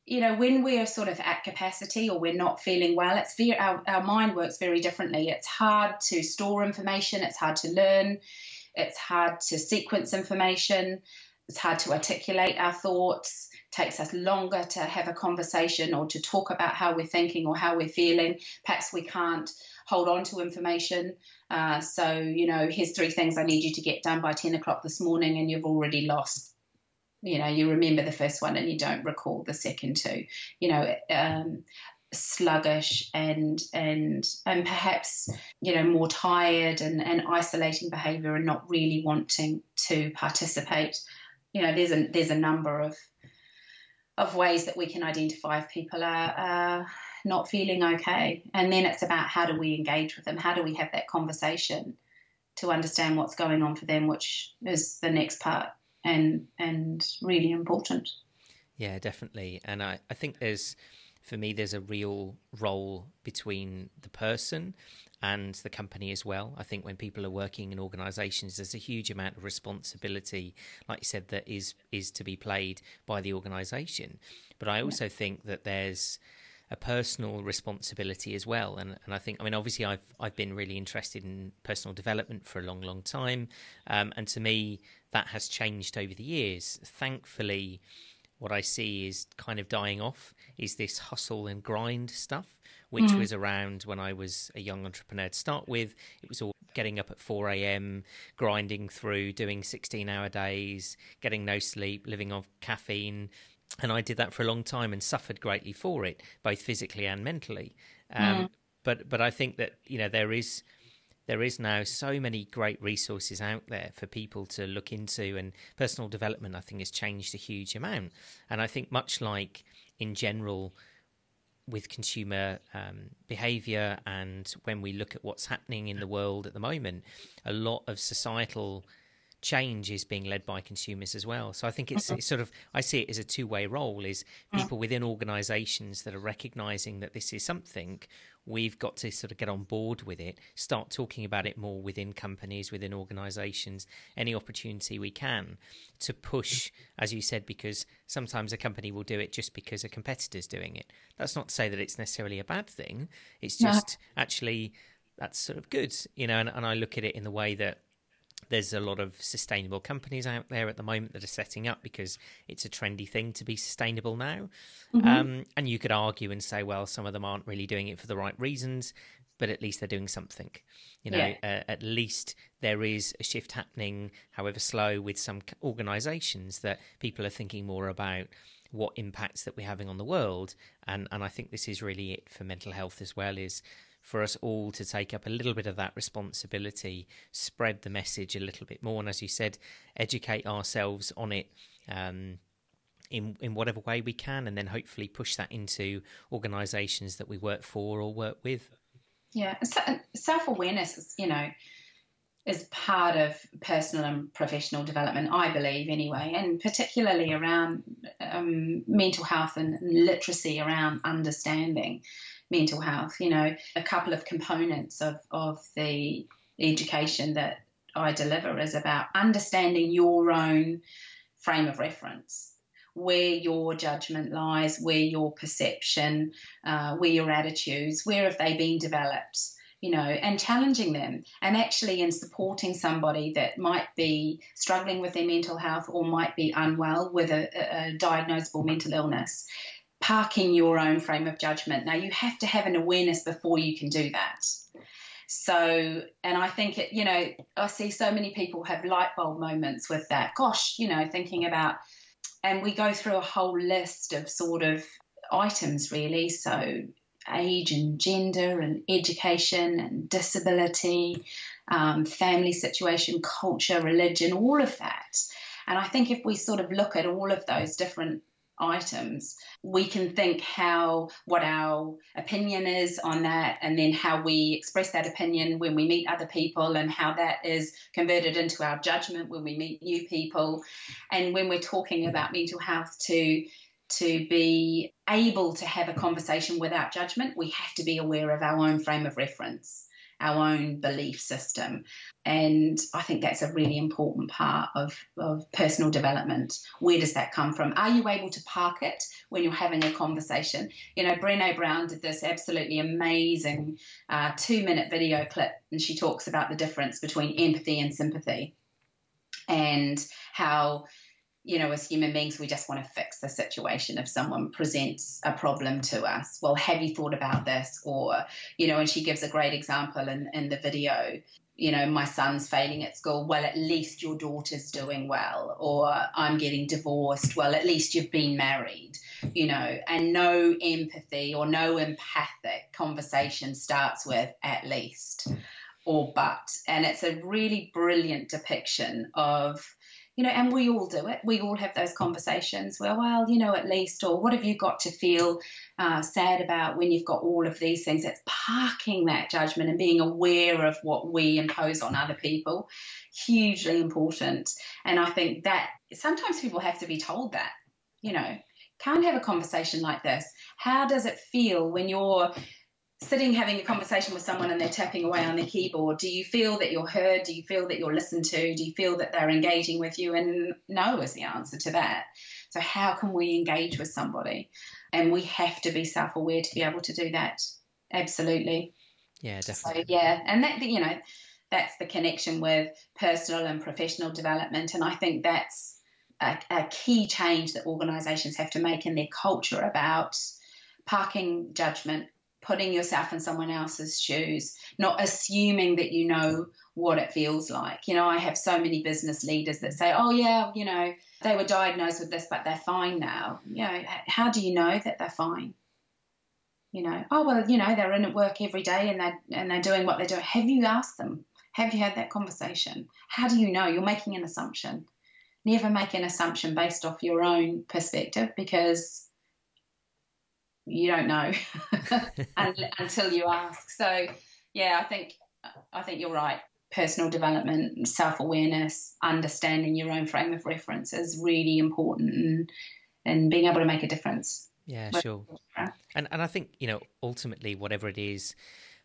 you know, when we're sort of at capacity or we're not feeling well, it's very, our, our mind works very differently. It's hard to store information. It's hard to learn. It's hard to sequence information. It's hard to articulate our thoughts. Takes us longer to have a conversation or to talk about how we're thinking or how we're feeling. Perhaps we can't hold on to information. Uh, so, you know, here's three things I need you to get done by ten o'clock this morning, and you've already lost, you know, you remember the first one and you don't recall the second two. You know, um, sluggish and, and, and perhaps, you know, more tired and, and isolating behaviour and not really wanting to participate. You know, there's a, there's a number of, of ways that we can identify if people are uh, not feeling okay. And then it's about how do we engage with them? How do we have that conversation to understand what's going on for them, which is the next part and and really important. Yeah, definitely. And I, I think there's, for me, there's a real role between the person and the company as well. I think when people are working in organisations, there's a huge amount of responsibility, like you said, that is is to be played by the organisation. But I also think that there's a personal responsibility as well. And, and I think, I mean, obviously I've, I've been really interested in personal development for a long, long time. Um, and to me, that has changed over the years. Thankfully, what I see is kind of dying off is this hustle and grind stuff, which mm. was around when I was a young entrepreneur to start with. It was all getting up at four A M, grinding through, doing sixteen hour days, getting no sleep, living off caffeine. And I did that for a long time and suffered greatly for it, both physically and mentally. Um, mm. But but I think that, you know, there is... there is now so many great resources out there for people to look into, and personal development, I think, has changed a huge amount. And I think much like in general with consumer um, behaviour, and when we look at what's happening in the world at the moment, a lot of societal change is being led by consumers as well. So I think it's, it's sort of, I see it as a two-way role, is people within organisations that are recognising that this is something we've got to sort of get on board with it, start talking about it more within companies, within organisations, any opportunity we can to push, as you said, because sometimes a company will do it just because a competitor's doing it. That's not to say that it's necessarily a bad thing. It's just no. actually that's sort of good, you know, and, and I look at it in the way that there's a lot of sustainable companies out there at the moment that are setting up because it's a trendy thing to be sustainable now. Mm-hmm. Um, and you could argue and say, well, some of them aren't really doing it for the right reasons, but at least they're doing something. You know, yeah. uh, at least there is a shift happening, however slow, with some organisations that people are thinking more about what impacts that we're having on the world. And, and I think this is really it for mental health as well, is for us all to take up a little bit of that responsibility, spread the message a little bit more. And as you said, educate ourselves on it um, in, in whatever way we can, and then hopefully push that into organisations that we work for or work with. Yeah, self-awareness is, you know, is part of personal and professional development, I believe anyway, and particularly around um, mental health and literacy around understanding mental health. You know, a couple of components of, of the education that I deliver is about understanding your own frame of reference, where your judgment lies, where your perception, uh, where your attitudes, where have they been developed, you know, and challenging them, and actually in supporting somebody that might be struggling with their mental health or might be unwell with a, a diagnosable mental illness. Parking your own frame of judgment. Now, you have to have an awareness before you can do that. So, and I think, it, you know, I see so many people have light bulb moments with that. Gosh, you know, thinking about, and we go through a whole list of sort of items, really. So age and gender and education and disability, um, family situation, culture, religion, all of that. And I think if we sort of look at all of those different items, we can think how what our opinion is on that, and then how we express that opinion when we meet other people, and how that is converted into our judgment when we meet new people. And when we're talking about mental health, to to be able to have a conversation without judgment, we have to be aware of our own frame of reference, our own belief system. And I think that's a really important part of, of personal development. Where does that come from? Are you able to park it when you're having a conversation? You know, Brené Brown did this absolutely amazing uh, two-minute video clip, and she talks about the difference between empathy and sympathy, and how, you know, as human beings, we just want to fix the situation. If someone presents a problem to us, well, have you thought about this? Or, you know, and she gives a great example in, in the video, you know, my son's failing at school. Well, at least your daughter's doing well. Or I'm getting divorced. Well, at least you've been married, you know, and no empathy or no empathic conversation starts with at least or but. And it's a really brilliant depiction of, you know, and we all do it. We all have those conversations where, well, you know, at least, or what have you got to feel uh, sad about when you've got all of these things? It's parking that judgment and being aware of what we impose on other people. Hugely important. And I think that sometimes people have to be told that, you know, can't have a conversation like this. How does it feel when you're sitting having a conversation with someone and they're tapping away on their keyboard? Do you feel that you're heard? Do you feel that you're listened to? Do you feel that they're engaging with you? And no is the answer to that. So how can we engage with somebody? And we have to be self-aware to be able to do that. Absolutely. Yeah, definitely. So, yeah, and that, you know, that's the connection with personal and professional development. And I think that's a, a key change that organisations have to make in their culture about parking judgment, putting yourself in someone else's shoes, not assuming that you know what it feels like. You know, I have so many business leaders that say, oh, yeah, you know, they were diagnosed with this, but they're fine now. You know, how do you know that they're fine? You know, oh, well, you know, they're in at work every day and they're, and they're doing what they're doing. Have you asked them? Have you had that conversation? How do you know? You're making an assumption. Never make an assumption based off your own perspective, because you don't know until you ask. So, yeah, I think I think you're right. Personal development, self-awareness, understanding your own frame of reference is really important, and, and being able to make a difference. Yeah, sure. And and I think, you know, ultimately, whatever it is,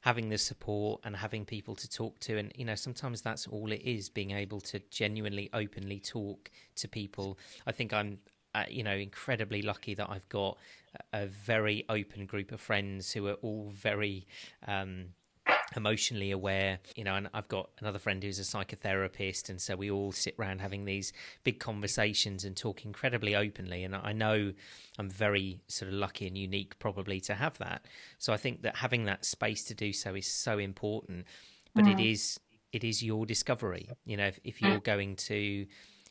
having the support and having people to talk to. And, you know, sometimes that's all it is, being able to genuinely, openly talk to people. I think I'm, Uh, you know, incredibly lucky that I've got a very open group of friends who are all very um, emotionally aware, you know, and I've got another friend who's a psychotherapist. And so we all sit around having these big conversations and talk incredibly openly. And I know I'm very sort of lucky and unique probably to have that. So I think that having that space to do so is so important, but mm. it is, it is your discovery. You know, if, if you're going to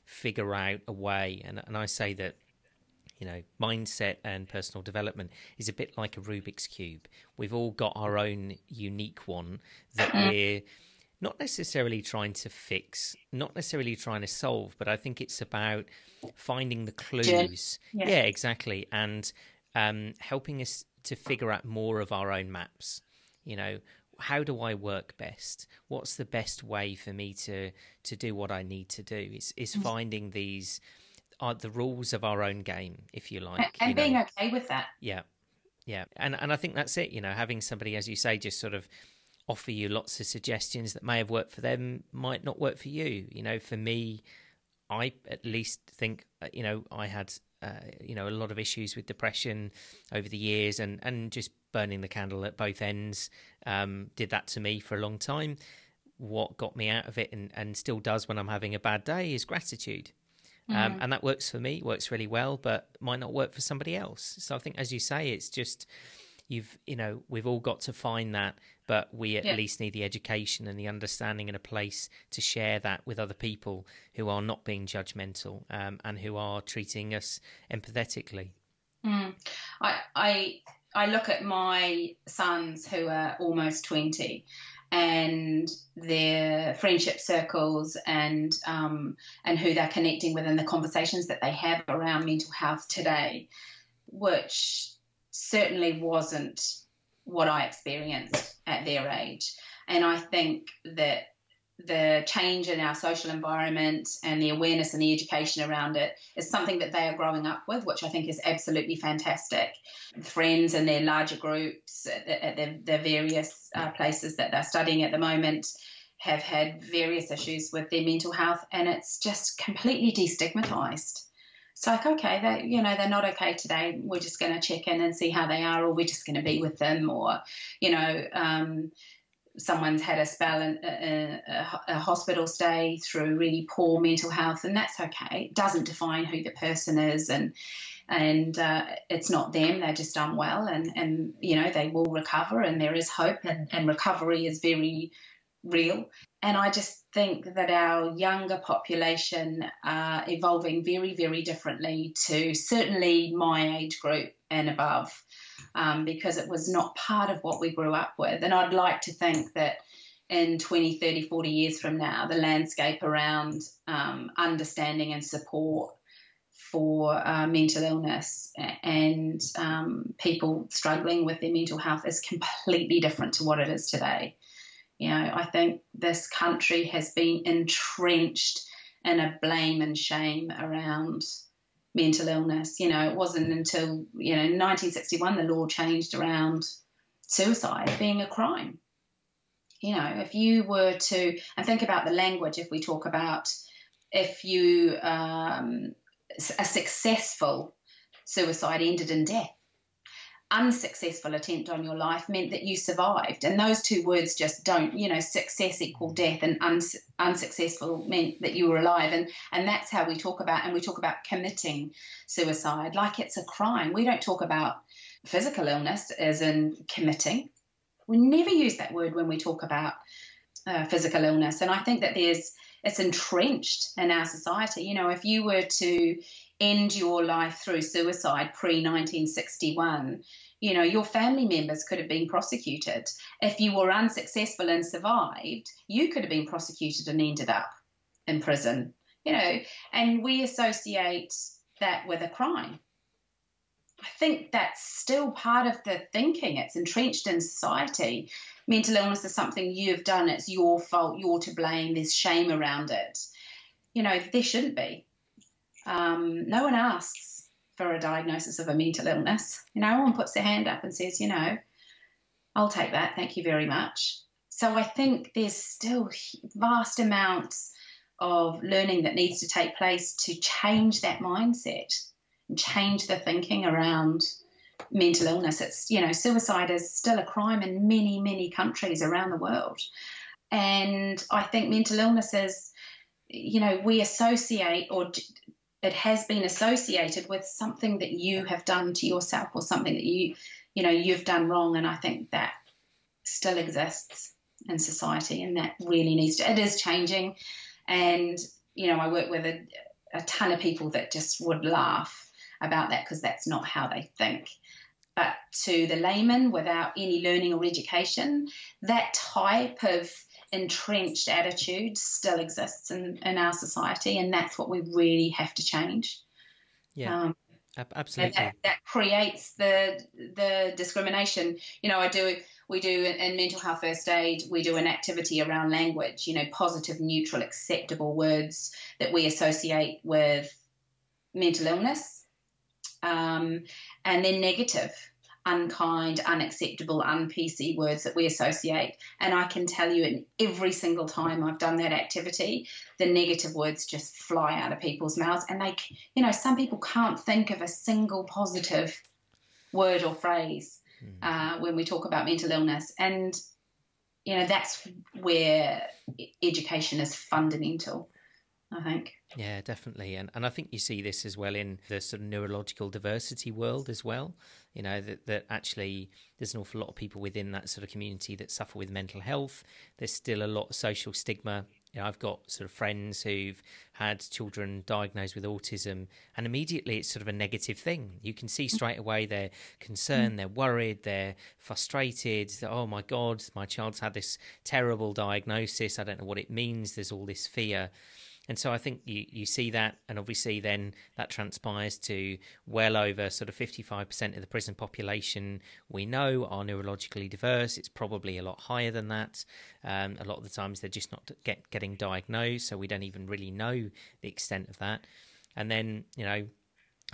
figure out a way, and, and I say that, you know, mindset and personal development is a bit like a Rubik's Cube. We've all got our own unique one that we're not necessarily trying to fix, not necessarily trying to solve, but I think it's about finding the clues. Yeah, yeah exactly. And um, helping us to figure out more of our own maps. You know, how do I work best? What's the best way for me to to do what I need to do? It's, it's finding these are uh, the rules of our own game, if you like. And you being know. okay with that. Yeah. Yeah. And and I think that's it, you know, having somebody, as you say, just sort of offer you lots of suggestions that may have worked for them, might not work for you. You know, for me, I at least think, you know, I had, uh, you know, a lot of issues with depression over the years, and, and just burning the candle at both ends um, did that to me for a long time. What got me out of it, and, and still does when I'm having a bad day, is gratitude. Mm. Um, and that works for me, works really well, but might not work for somebody else. So I think, as you say, it's just, you've, you know, we've all got to find that, but we at yeah. least need the education and the understanding and a place to share that with other people who are not being judgmental um, and who are treating us empathetically. Mm. I, I, I look at my sons who are almost twenty and their friendship circles and um, and who they're connecting with and the conversations that they have around mental health today, which certainly wasn't what I experienced at their age. And I think that the change in our social environment and the awareness and the education around it is something that they are growing up with, which I think is absolutely fantastic. Friends in their larger groups at the, at the, the various uh, places that they're studying at the moment have had various issues with their mental health, and it's just completely destigmatized. It's like, okay, they, you know, they're not okay today. We're just going to check in and see how they are, or we're just going to be with them, or, you know, um, someone's had a spell in a, a, a hospital stay through really poor mental health, and that's okay. It doesn't define who the person is, and and uh, it's not them. They're just unwell, and and you know they will recover, and there is hope, and, and recovery is very real. And I just think that our younger population are evolving very, very differently to certainly my age group and above. Um, because it was not part of what we grew up with. And I'd like to think that in twenty, thirty, forty years from now, the landscape around um, understanding and support for uh, mental illness and um, people struggling with their mental health is completely different to what it is today. You know, I think this country has been entrenched in a blame and shame around mental illness. You know, it wasn't until, you know, nineteen sixty-one the law changed around suicide being a crime. You know, if you were to, and think about the language, if we talk about if you, um, a successful suicide ended in death, unsuccessful attempt on your life meant that you survived. And those two words just don't, you know, success equal death, and uns unsuccessful meant that you were alive. And, and that's how we talk about, and we talk about committing suicide like it's a crime. We don't talk about physical illness as in committing. We never use that word when we talk about uh, physical illness. And I think that there's, it's entrenched in our society. You know, if you were to end your life through suicide pre nineteen sixty-one, you know, your family members could have been prosecuted. If you were unsuccessful and survived, you could have been prosecuted and ended up in prison, you know, and we associate that with a crime. I think that's still part of the thinking. It's entrenched in society. Mental illness is something you've done. It's your fault. You're to blame. There's shame around it. You know, there shouldn't be. Um, no one asks for a diagnosis of a mental illness. You know, no one puts their hand up and says, you know, I'll take that, thank you very much. So I think there's still vast amounts of learning that needs to take place to change that mindset and change the thinking around mental illness. It's, you know, suicide is still a crime in many, many countries around the world. And I think mental illness is, you know, we associate, or it has been associated with something that you have done to yourself, or something that you, you know, you've done wrong. And I think that still exists in society, and that really needs to, it is changing. And, you know, I work with a, a ton of people that just would laugh about that because that's not how they think. But to the layman, without any learning or education, that type of entrenched attitude still exists in, in our society, and that's what we really have to change. Yeah, um, absolutely. And that, that creates the the discrimination. You know, I do we do in Mental Health First Aid, we do an activity around language. You know, positive, neutral, acceptable words that we associate with mental illness, um, and then negative, unkind, unacceptable, un P C words that we associate. And I can tell you, in every single time I've done that activity, the negative words just fly out of people's mouths. And they, you know, some people can't think of a single positive word or phrase mm. uh, when we talk about mental illness. And, you know, that's where education is fundamental, I think. Yeah, definitely. And and I think you see this as well in the sort of neurological diversity world as well. You know, that, that actually there's an awful lot of people within that sort of community that suffer with mental health. There's still a lot of social stigma You know, I've got sort of friends who've had children diagnosed with autism, and immediately it's sort of a negative thing. You can see straight away they're concerned, they're worried, they're frustrated. They're, oh my God, my child's had this terrible diagnosis. I don't know what it means. There's all this fear. And so I think you, you see that, and obviously then that transpires to well over sort of fifty-five percent of the prison population we know are neurologically diverse. It's probably a lot higher than that. Um, a lot of the times they're just not get, getting diagnosed, so we don't even really know the extent of that. And then, you know,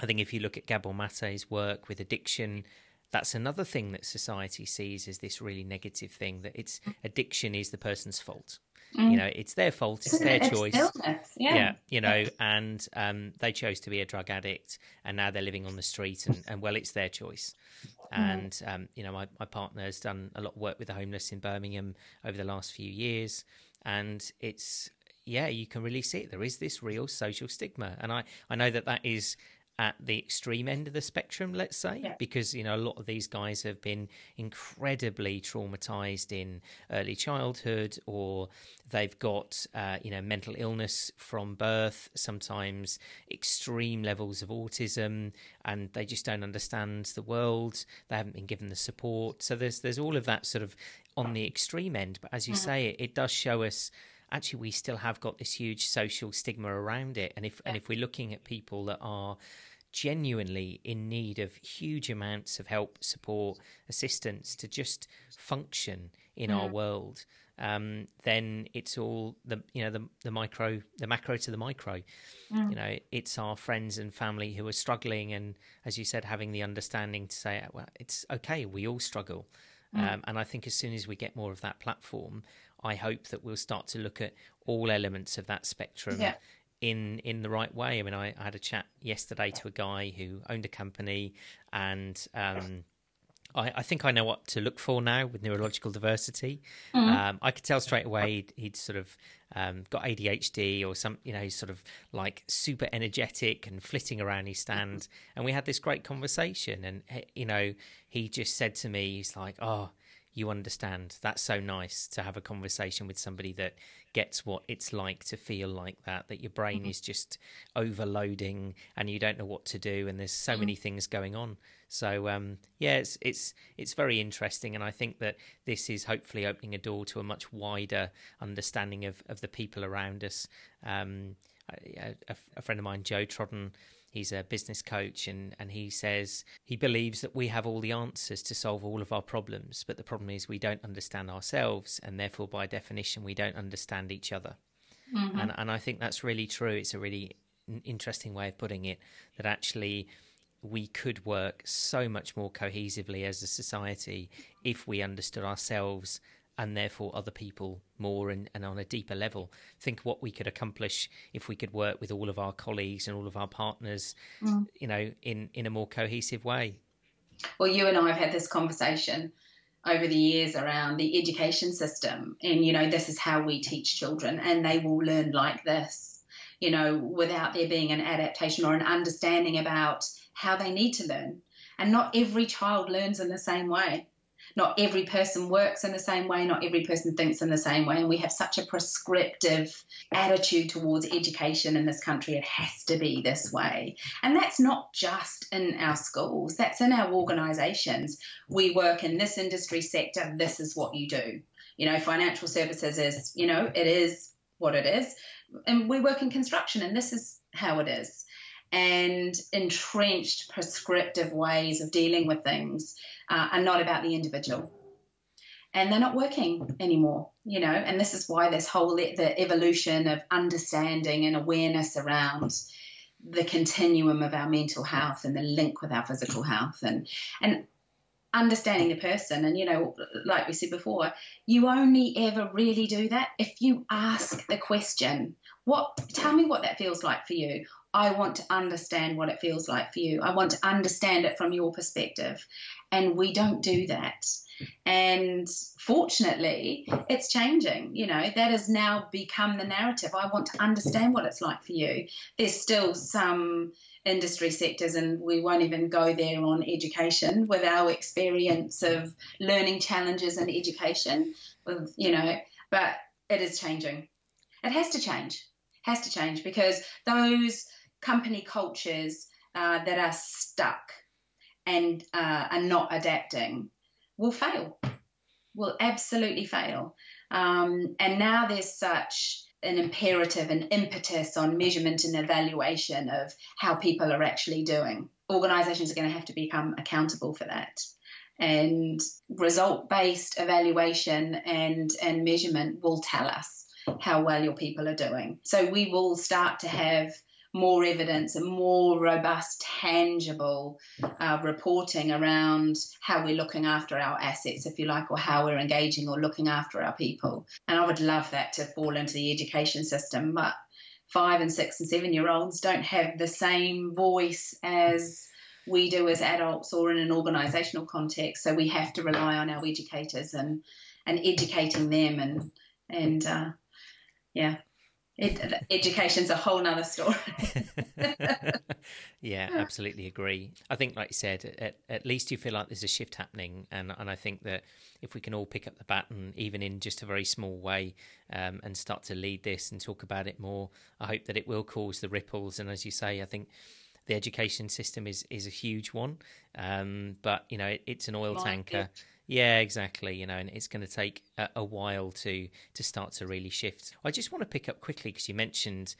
I think if you look at Gabor Mate's work with addiction, that's another thing that society sees as this really negative thing, that it's addiction is the person's fault. You know, it's their fault, it's their choice. Yeah. yeah, you know, and um, they chose to be a drug addict, and now they're living on the street, and, and well, it's their choice. And, um, you know, my, my partner's done a lot of work with the homeless in Birmingham over the last few years, and it's, yeah, you can really see it. There is this real social stigma. And I, I know that that is at the extreme end of the spectrum, let's say, yeah. because, you know, a lot of these guys have been incredibly traumatized in early childhood, or they've got, uh, you know, mental illness from birth, sometimes extreme levels of autism, and they just don't understand the world. They haven't been given the support. So there's, there's all of that sort of on the extreme end. But as you yeah. say, it, it does show us actually we still have got this huge social stigma around it. And if, and if we're looking at people that are genuinely in need of huge amounts of help, support, assistance to just function in mm. our world, um, then it's all the, you know, the, the micro, the macro to the micro, mm. you know, it's our friends and family who are struggling. And as you said, having the understanding to say, well, it's okay, we all struggle. Mm. Um, and I think as soon as we get more of that platform, I hope that we'll start to look at all elements of that spectrum yeah. in in the right way. I mean, I, I had a chat yesterday to a guy who owned a company, and um, I, I think I know what to look for now with neurological diversity. Mm-hmm. Um, I could tell straight away he'd, he'd sort of um, got A D H D or some, you know, he's sort of like super energetic and flitting around his stand. Mm-hmm. And we had this great conversation, and, you know, he just said to me, he's like, oh, you understand. That's so nice to have a conversation with somebody that gets what it's like to feel like that, that your brain mm-hmm. is just overloading and you don't know what to do. And there's so mm-hmm. many things going on. So, um, yeah, it's, it's, it's very interesting. And I think that this is hopefully opening a door to a much wider understanding of, of the people around us. Um, a, a friend of mine, Joe Trodden, he's a business coach, and, and he says he believes that we have all the answers to solve all of our problems. But the problem is we don't understand ourselves, and therefore, by definition, we don't understand each other. Mm-hmm. And, and I think that's really true. It's a really interesting way of putting it, that actually we could work so much more cohesively as a society if we understood ourselves and therefore other people more, and, and on a deeper level. Think what we could accomplish if we could work with all of our colleagues and all of our partners, mm. you know, in, in a more cohesive way. Well, you and I have had this conversation over the years around the education system, and, you know, this is how we teach children, and they will learn like this, you know, without there being an adaptation or an understanding about how they need to learn. And not every child learns in the same way. Not every person works in the same way. Not every person thinks in the same way. And we have such a prescriptive attitude towards education in this country. It has to be this way. And that's not just in our schools. That's in our organisations. We work in this industry sector. This is what you do. You know, financial services is, you know, it is what it is. And we work in construction, and this is how it is. And entrenched prescriptive ways of dealing with things uh, are not about the individual, and they're not working anymore, you know. And this is why this whole the evolution of understanding and awareness around the continuum of our mental health and the link with our physical health, and and understanding the person. And, you know, like we said before, you only ever really do that if you ask the question, what tell me what that feels like for you. I want to understand what it feels like for you. I want to understand it from your perspective. And we don't do that. And fortunately, it's changing. You know, that has now become the narrative. I want to understand what it's like for you. There's still some industry sectors, and we won't even go there on education, with our experience of learning challenges in education, with, you know, but it is changing. it has to change, has to change, because those company cultures uh, that are stuck and uh, are not adapting will fail, will absolutely fail. Um, and now there's such an imperative and impetus on measurement and evaluation of how people are actually doing. Organisations are going to have to become accountable for that. And result-based evaluation and, and measurement will tell us how well your people are doing. So we will start to have more evidence and more robust, tangible uh, reporting around how we're looking after our assets, if you like, or how we're engaging or looking after our people. And I would love that to fall into the education system, but five and six and seven-year-olds don't have the same voice as we do as adults or in an organisational context. So we have to rely on our educators and, and educating them and, and uh, yeah. It, education's a whole nother story. Yeah, absolutely agree. I think, like you said, at, at least you feel like there's a shift happening, and, and I think that if we can all pick up the baton, even in just a very small way, um, and start to lead this and talk about it more, I hope that it will cause the ripples. And as you say, I think the education system is, is a huge one, um, but, you know, it, it's an oil Long tanker. It. Yeah, exactly. You know, and it's going to take a, a while to to start to really shift. I just want to pick up quickly, because you mentioned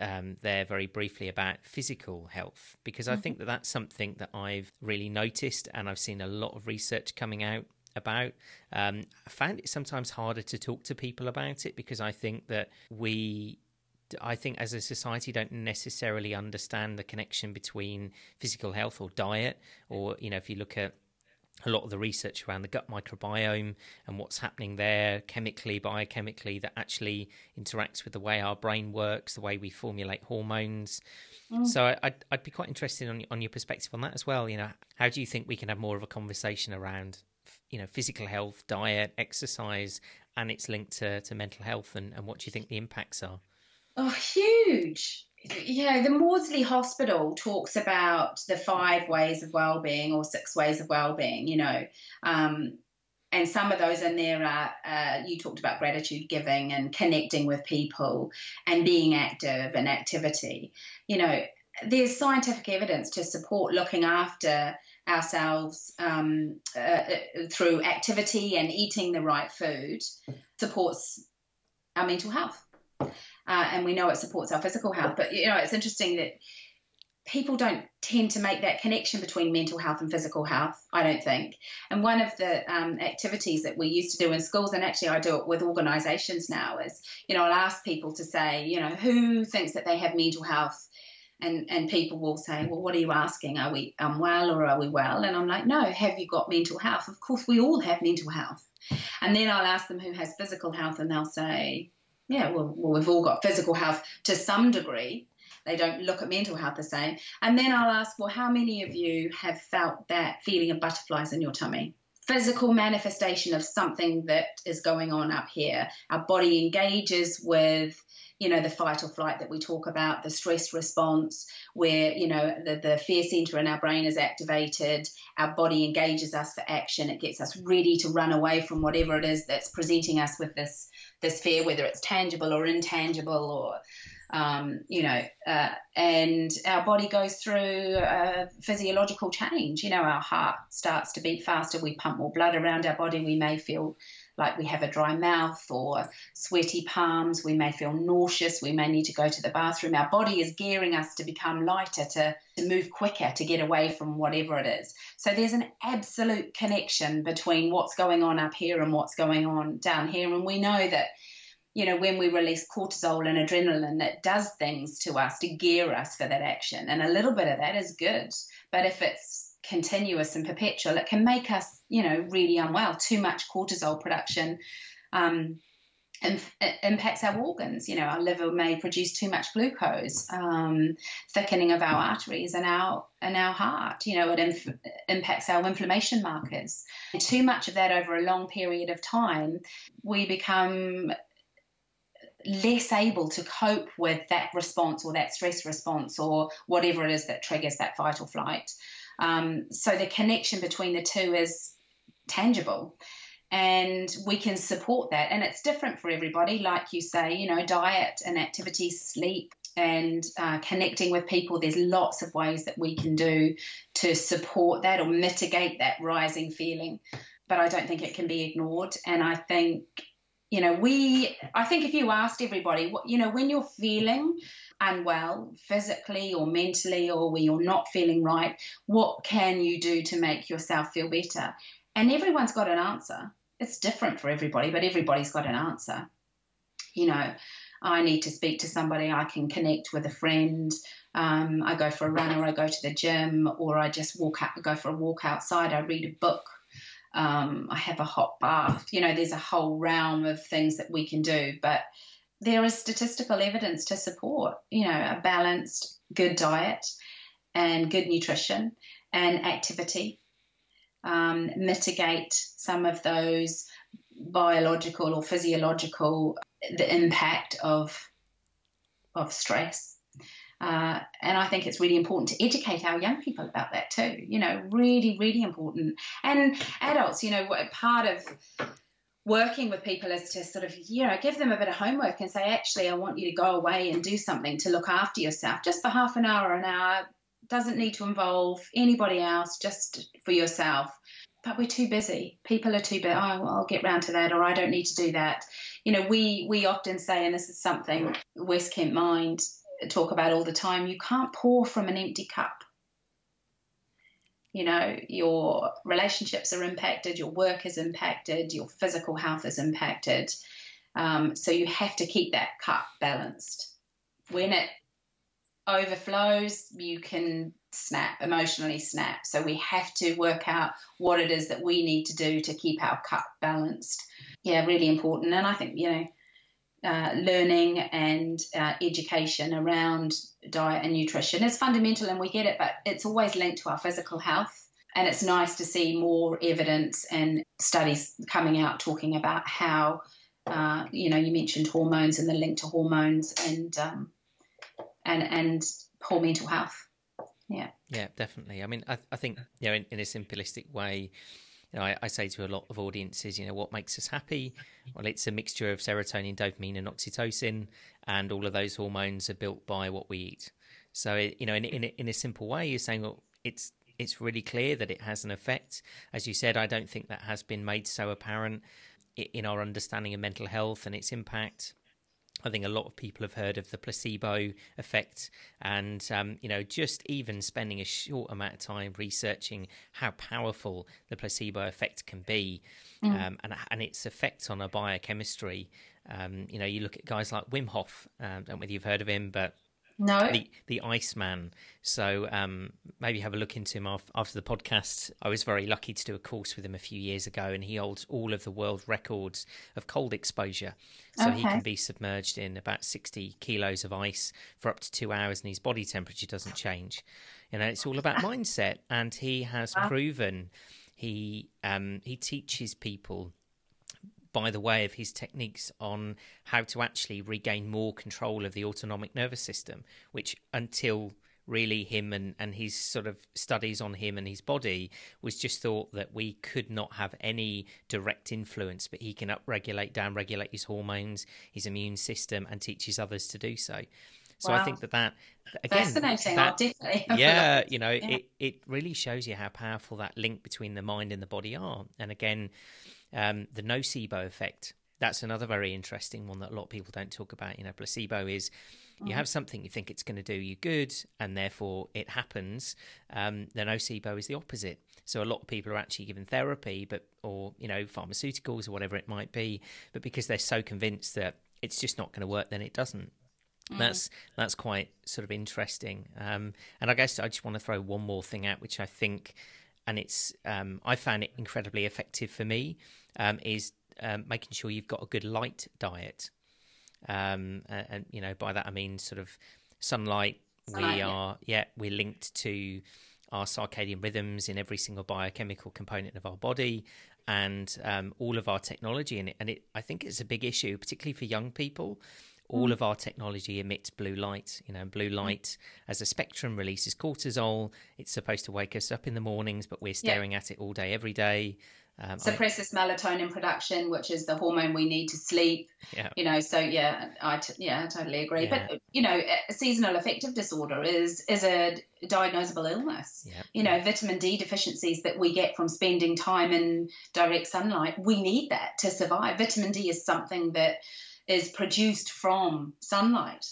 um, there very briefly about physical health, because I mm-hmm. think that that's something that I've really noticed, and I've seen a lot of research coming out about. Um, I found it sometimes harder to talk to people about it, because I think that we... I think as a society don't necessarily understand the connection between physical health or diet, or, you know, if you look at a lot of the research around the gut microbiome and what's happening there chemically, biochemically, that actually interacts with the way our brain works, the way we formulate hormones. Mm. So I'd, I'd be quite interested on, on your perspective on that as well. You know, how do you think we can have more of a conversation around, you know, physical health, diet, exercise, and its linked to, to mental health, and, and what do you think the impacts are? Oh, huge. Yeah, the Maudsley Hospital talks about the five ways of well-being, or six ways of well-being, you know, um, and some of those in there are, uh, you talked about gratitude, giving and connecting with people and being active and activity. You know, there's scientific evidence to support looking after ourselves um, uh, through activity, and eating the right food supports our mental health. Uh, and we know it supports our physical health. But, you know, it's interesting that people don't tend to make that connection between mental health and physical health, I don't think. And one of the um, activities that we used to do in schools, and actually I do it with organisations now, is, you know, I'll ask people to say, you know, who thinks that they have mental health? And and people will say, well, what are you asking? Are we unwell or are we well? And I'm like, no, have you got mental health? Of course, we all have mental health. And then I'll ask them who has physical health, and they'll say... Yeah, well, well, we've all got physical health to some degree. They don't look at mental health the same. And then I'll ask, well, how many of you have felt that feeling of butterflies in your tummy? Physical manifestation of something that is going on up here. Our body engages with, you know, the fight or flight that we talk about, the stress response, where, you know, the, the fear center in our brain is activated. Our body engages us for action. It gets us ready to run away from whatever it is that's presenting us with this this fear, whether it's tangible or intangible, or, um, you know, uh, and our body goes through a physiological change. You know, our heart starts to beat faster. We pump more blood around our body. We may feel like we have a dry mouth or sweaty palms. We may feel nauseous. We may need to go to the bathroom. Our body is gearing us to become lighter, to, to move quicker, to get away from whatever it is. So there's an absolute connection between what's going on up here and what's going on down here. And we know that, you know, when we release cortisol and adrenaline, it does things to us to gear us for that action. And a little bit of that is good. But if it's continuous and perpetual, it can make us, you know, really unwell. Too much cortisol production um, inf- impacts our organs. You know, our liver may produce too much glucose, um, thickening of our arteries and our and our heart. You know, it inf- impacts our inflammation markers. And too much of that over a long period of time, we become less able to cope with that response, or that stress response, or whatever it is that triggers that fight or flight. Um, so the connection between the two is tangible. and we can support that. And it's different for everybody, like you say, you know, diet and activity, sleep, and uh, connecting with people. There's lots of ways that we can do to support that or mitigate that rising feeling. But I don't think it can be ignored. And I think, you know, we, I think if you asked everybody, what, you know, when you're feeling unwell physically or mentally, or when you're not feeling right, what can you do to make yourself feel better? And everyone's got an answer. It's different for everybody, but everybody's got an answer. You know, I need to speak to somebody, I can connect with a friend, um, I go for a run, or I go to the gym, or I just walk out, go for a walk outside, I read a book, um, I have a hot bath. You know, there's a whole realm of things that we can do, but there is statistical evidence to support, you know, a balanced, good diet and good nutrition and activity, um, mitigate some of those biological or physiological, the impact of of stress. Uh, and I think it's really important to educate our young people about that too, you know, really, really important. And adults, you know, part of working with people is to sort of, you know, give them a bit of homework and say, actually, I want you to go away and do something to look after yourself, just for half an hour or an hour, doesn't need to involve anybody else, just for yourself. But we're too busy. People are too busy. Oh, well, I'll get round to that, or I don't need to do that. You know, we, we often say, and this is something West Kent Mind talk about all the time, you can't pour from an empty cup. You know, your relationships are impacted, your work is impacted, your physical health is impacted. Um, so you have to keep that cup balanced. When it overflows, you can snap, emotionally snap. So we have to work out what it is that we need to do to keep our cup balanced. Yeah, really important. And I think, you know, uh, learning and uh, education around diet and nutrition is fundamental, and we get it, but it's always linked to our physical health. And it's nice to see more evidence and studies coming out talking about how, uh, you know, you mentioned hormones and the link to hormones and um, and and poor mental health. Yeah. Yeah, definitely. I mean, I, I think, you know, in, in a simplistic way, you know, I, I say to a lot of audiences, you know, what makes us happy? Well, it's a mixture of serotonin, dopamine and oxytocin, and all of those hormones are built by what we eat. So, you know, in, in, in a simple way, you're saying, well, it's it's really clear that it has an effect. As you said, I don't think that has been made so apparent in our understanding of mental health and its impact. I think a lot of people have heard of the placebo effect, and, um, you know, just even spending a short amount of time researching how powerful the placebo effect can be, mm. um, and, and its effect on our biochemistry. Um, you know, you look at guys like Wim Hof, um, don't know whether you've heard of him, but no. The, the Iceman. So um, maybe have a look into him after, after the podcast. I was very lucky to do a course with him a few years ago, and he holds all of the world records of cold exposure. So okay. He can be submerged in about sixty kilos of ice for up to two hours and his body temperature doesn't change. You know, it's all about mindset. And he has proven he um, he teaches people by the way of his techniques on how to actually regain more control of the autonomic nervous system, which until really him and, and his sort of studies on him and his body was just thought that we could not have any direct influence, but he can upregulate, downregulate his hormones, his immune system, and teaches others to do so. So wow. I think that that, again, fascinating. That, I'll definitely yeah, you know, yeah. It, it really shows you how powerful that link between the mind and the body are. And again, um, the nocebo effect, that's another very interesting one that a lot of people don't talk about. You know, placebo is you have something you think it's going to do you good, and therefore it happens. Um, the nocebo is the opposite. So a lot of people are actually given therapy, but or, you know, pharmaceuticals or whatever it might be, but because they're so convinced that it's just not going to work, then it doesn't. That's that's quite sort of interesting. Um, and I guess I just want to throw one more thing out, which I think, and it's um, I found it incredibly effective for me, um, is um, making sure you've got a good light diet. Um, and, and, you know, by that I mean sort of sunlight. sunlight we are, yeah. yeah, we're linked to our circadian rhythms in every single biochemical component of our body. And um, all of our technology in it. And it, I think it's a big issue, particularly for young people. All of our technology emits blue light, you know, blue light as a spectrum releases cortisol. It's supposed to wake us up in the mornings, but we're staring yeah. at it all day, every day. Um, Suppresses I, melatonin production, which is the hormone we need to sleep, yeah. you know, so yeah, I, t- yeah, I totally agree. Yeah. But, you know, seasonal affective disorder is, is a diagnosable illness. Yeah. You know, yeah. vitamin D deficiencies that we get from spending time in direct sunlight, we need that to survive. Vitamin D is something that is produced from sunlight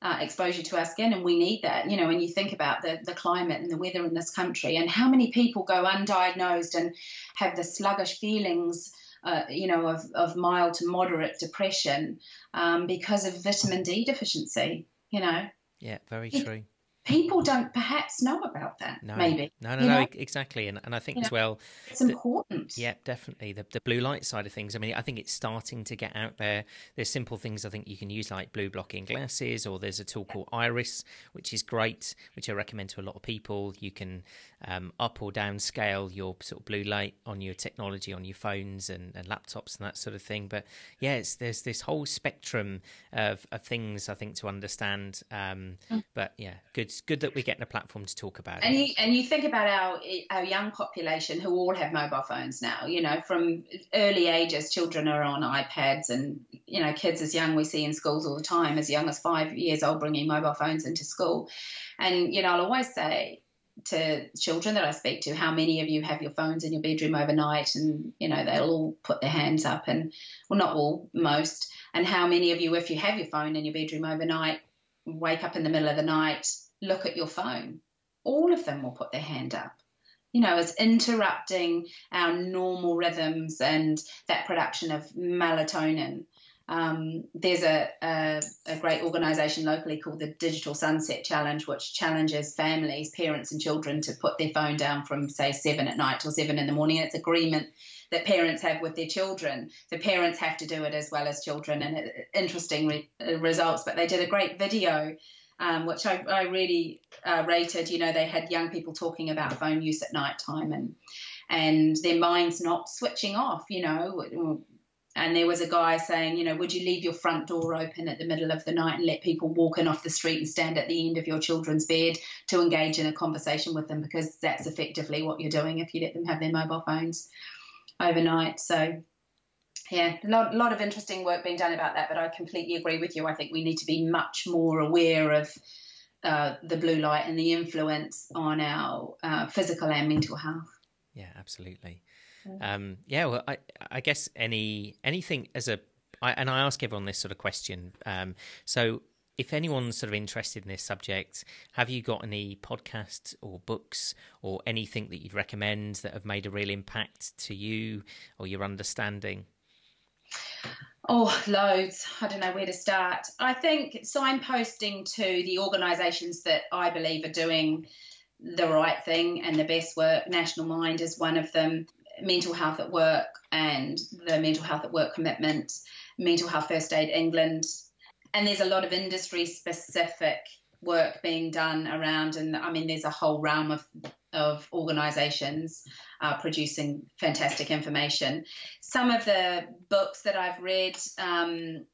uh, exposure to our skin, and we need that. You know, when you think about the, the climate and the weather in this country and how many people go undiagnosed and have the sluggish feelings, uh, you know, of, of mild to moderate depression um, because of vitamin D deficiency, you know. Yeah, very it, true. People don't perhaps know about that, no, maybe. No, no, you no, know? exactly. And and I think you as well... It's the, important. Yeah, definitely. The the blue light side of things, I mean, I think it's starting to get out there. There's simple things I think you can use like blue blocking glasses, or there's a tool called Iris, which is great, which I recommend to a lot of people. You can um, up or down scale your sort of blue light on your technology, on your phones and, and laptops and that sort of thing. But, yeah, it's, there's this whole spectrum of, of things, I think, to understand. Um, mm. But, yeah, good. It's good that we're getting a platform to talk about it. And you, and you think about our our young population who all have mobile phones now, you know, from early ages, children are on iPads and, you know, kids as young we see in schools all the time, as young as five years old, bringing mobile phones into school. And, you know, I'll always say to children that I speak to, how many of you have your phones in your bedroom overnight? And, you know, they'll all put their hands up and, well, not all, most. And how many of you, if you have your phone in your bedroom overnight, wake up in the middle of the night, look at your phone? All of them will put their hand up. You know, it's interrupting our normal rhythms and that production of melatonin. Um, there's a, a, a great organisation locally called the Digital Sunset Challenge, which challenges families, parents and children to put their phone down from, say, seven at night till seven in the morning. It's agreement that parents have with their children. The parents have to do it as well as children, and it, interesting re- results. But they did a great video Um, which I, I really uh, rated. You know, they had young people talking about phone use at night time and and their minds not switching off, you know. And there was a guy saying, you know, would you leave your front door open at the middle of the night and let people walk in off the street and stand at the end of your children's bed to engage in a conversation with them? Because that's effectively what you're doing if you let them have their mobile phones overnight. So, yeah, a lot, lot of interesting work being done about that, but I completely agree with you. I think we need to be much more aware of uh, the blue light and the influence on our uh, physical and mental health. Yeah, absolutely. Yeah, um, yeah well, I, I guess any anything as a I, and I ask everyone this sort of question. Um, so if anyone's sort of interested in this subject, have you got any podcasts or books or anything that you'd recommend that have made a real impact to you or your understanding? Oh, loads. I don't know where to start. I think signposting to the organisations that I believe are doing the right thing and the best work. National Mind is one of them. Mental Health at Work and the Mental Health at Work commitment. Mental Health First Aid England. And there's a lot of industry-specific work being done around, and I mean, there's a whole realm of of organisations uh, producing fantastic information. Some of the books that I've read, um,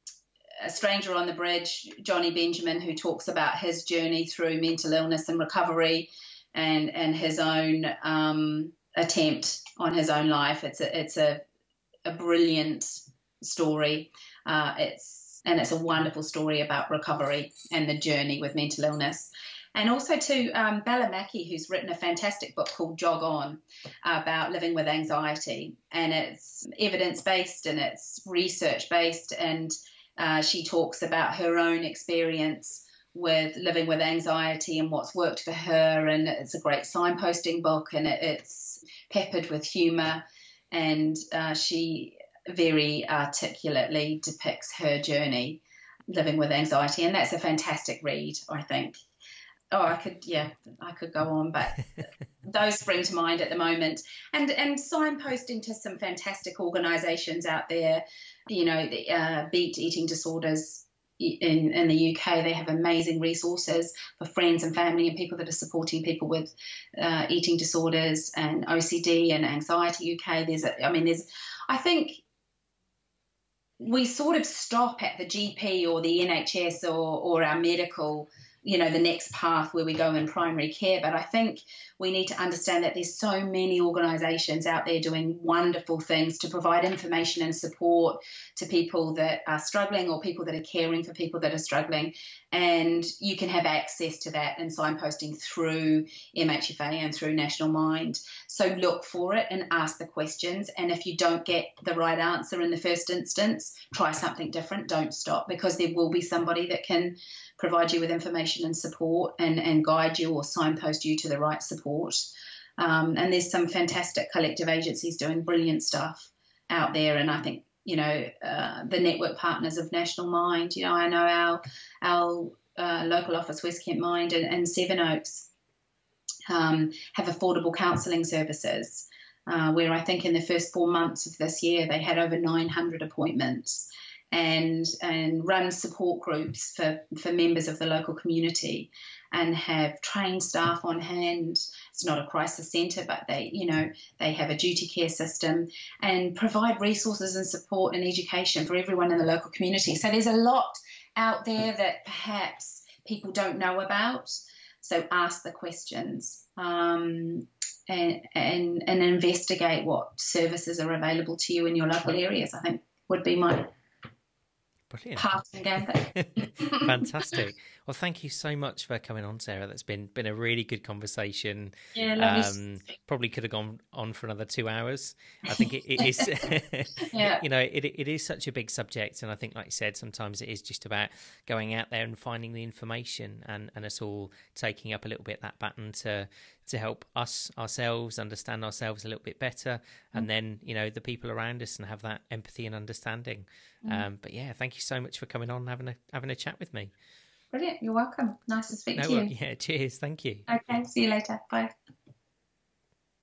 A Stranger on the Bridge, Johnny Benjamin, who talks about his journey through mental illness and recovery and, and his own um, attempt on his own life. It's a, it's a, a brilliant story. Uh, it's, and it's a wonderful story about recovery and the journey with mental illness. And also to um, Bella Mackey, who's written a fantastic book called Jog On about living with anxiety. And it's evidence-based and it's research-based. And uh, she talks about her own experience with living with anxiety and what's worked for her. And it's a great signposting book, and it's peppered with humour. And uh, she very articulately depicts her journey living with anxiety. And that's a fantastic read, I think. Oh, I could, yeah, I could go on, but those spring to mind at the moment. And and signposting to some fantastic organisations out there, you know, the uh, Beat Eating Disorders in, in the U K, they have amazing resources for friends and family and people that are supporting people with uh, eating disorders and O C D and Anxiety U K. There's, a, I mean, there's, I think we sort of stop at the G P or the N H S or, or our medical, you know, the next path where we go in primary care. But I think we need to understand that there's so many organisations out there doing wonderful things to provide information and support to people that are struggling or people that are caring for people that are struggling. And you can have access to that and signposting through M H F A and through National Mind. So look for it and ask the questions. And if you don't get the right answer in the first instance, try something different. Don't stop, because there will be somebody that can provide you with information and support and, and guide you or signpost you to the right support. Um, and there's some fantastic collective agencies doing brilliant stuff out there. And I think, you know, uh, the network partners of National Mind, you know, I know our, our uh, local office, West Kent Mind and, and Sevenoaks, um, have affordable counselling services, uh, where I think in the first four months of this year, they had over nine hundred appointments. And, and run support groups for, for members of the local community and have trained staff on hand. It's not a crisis centre, but they, you know, they have a duty care system and provide resources and support and education for everyone in the local community. So there's a lot out there that perhaps people don't know about. So ask the questions um, and, and, and investigate what services are available to you in your local areas, I think would be my... Fantastic. Well, thank you so much for coming on, Sarah. That's been been a really good conversation. Yeah, lovely. Um, probably could have gone on for another two hours. I think it, it is, yeah. you know, it it is such a big subject. And I think, like you said, sometimes it is just about going out there and finding the information and, and us all taking up a little bit that baton to to help us ourselves understand ourselves a little bit better, and mm. then, you know, the people around us, and have that empathy and understanding. mm. um but yeah, thank you so much for coming on and having a having a chat with me. Brilliant. You're welcome. Nice to speak no, to you. Yeah, cheers. Thank you. Okay, see you later. Bye.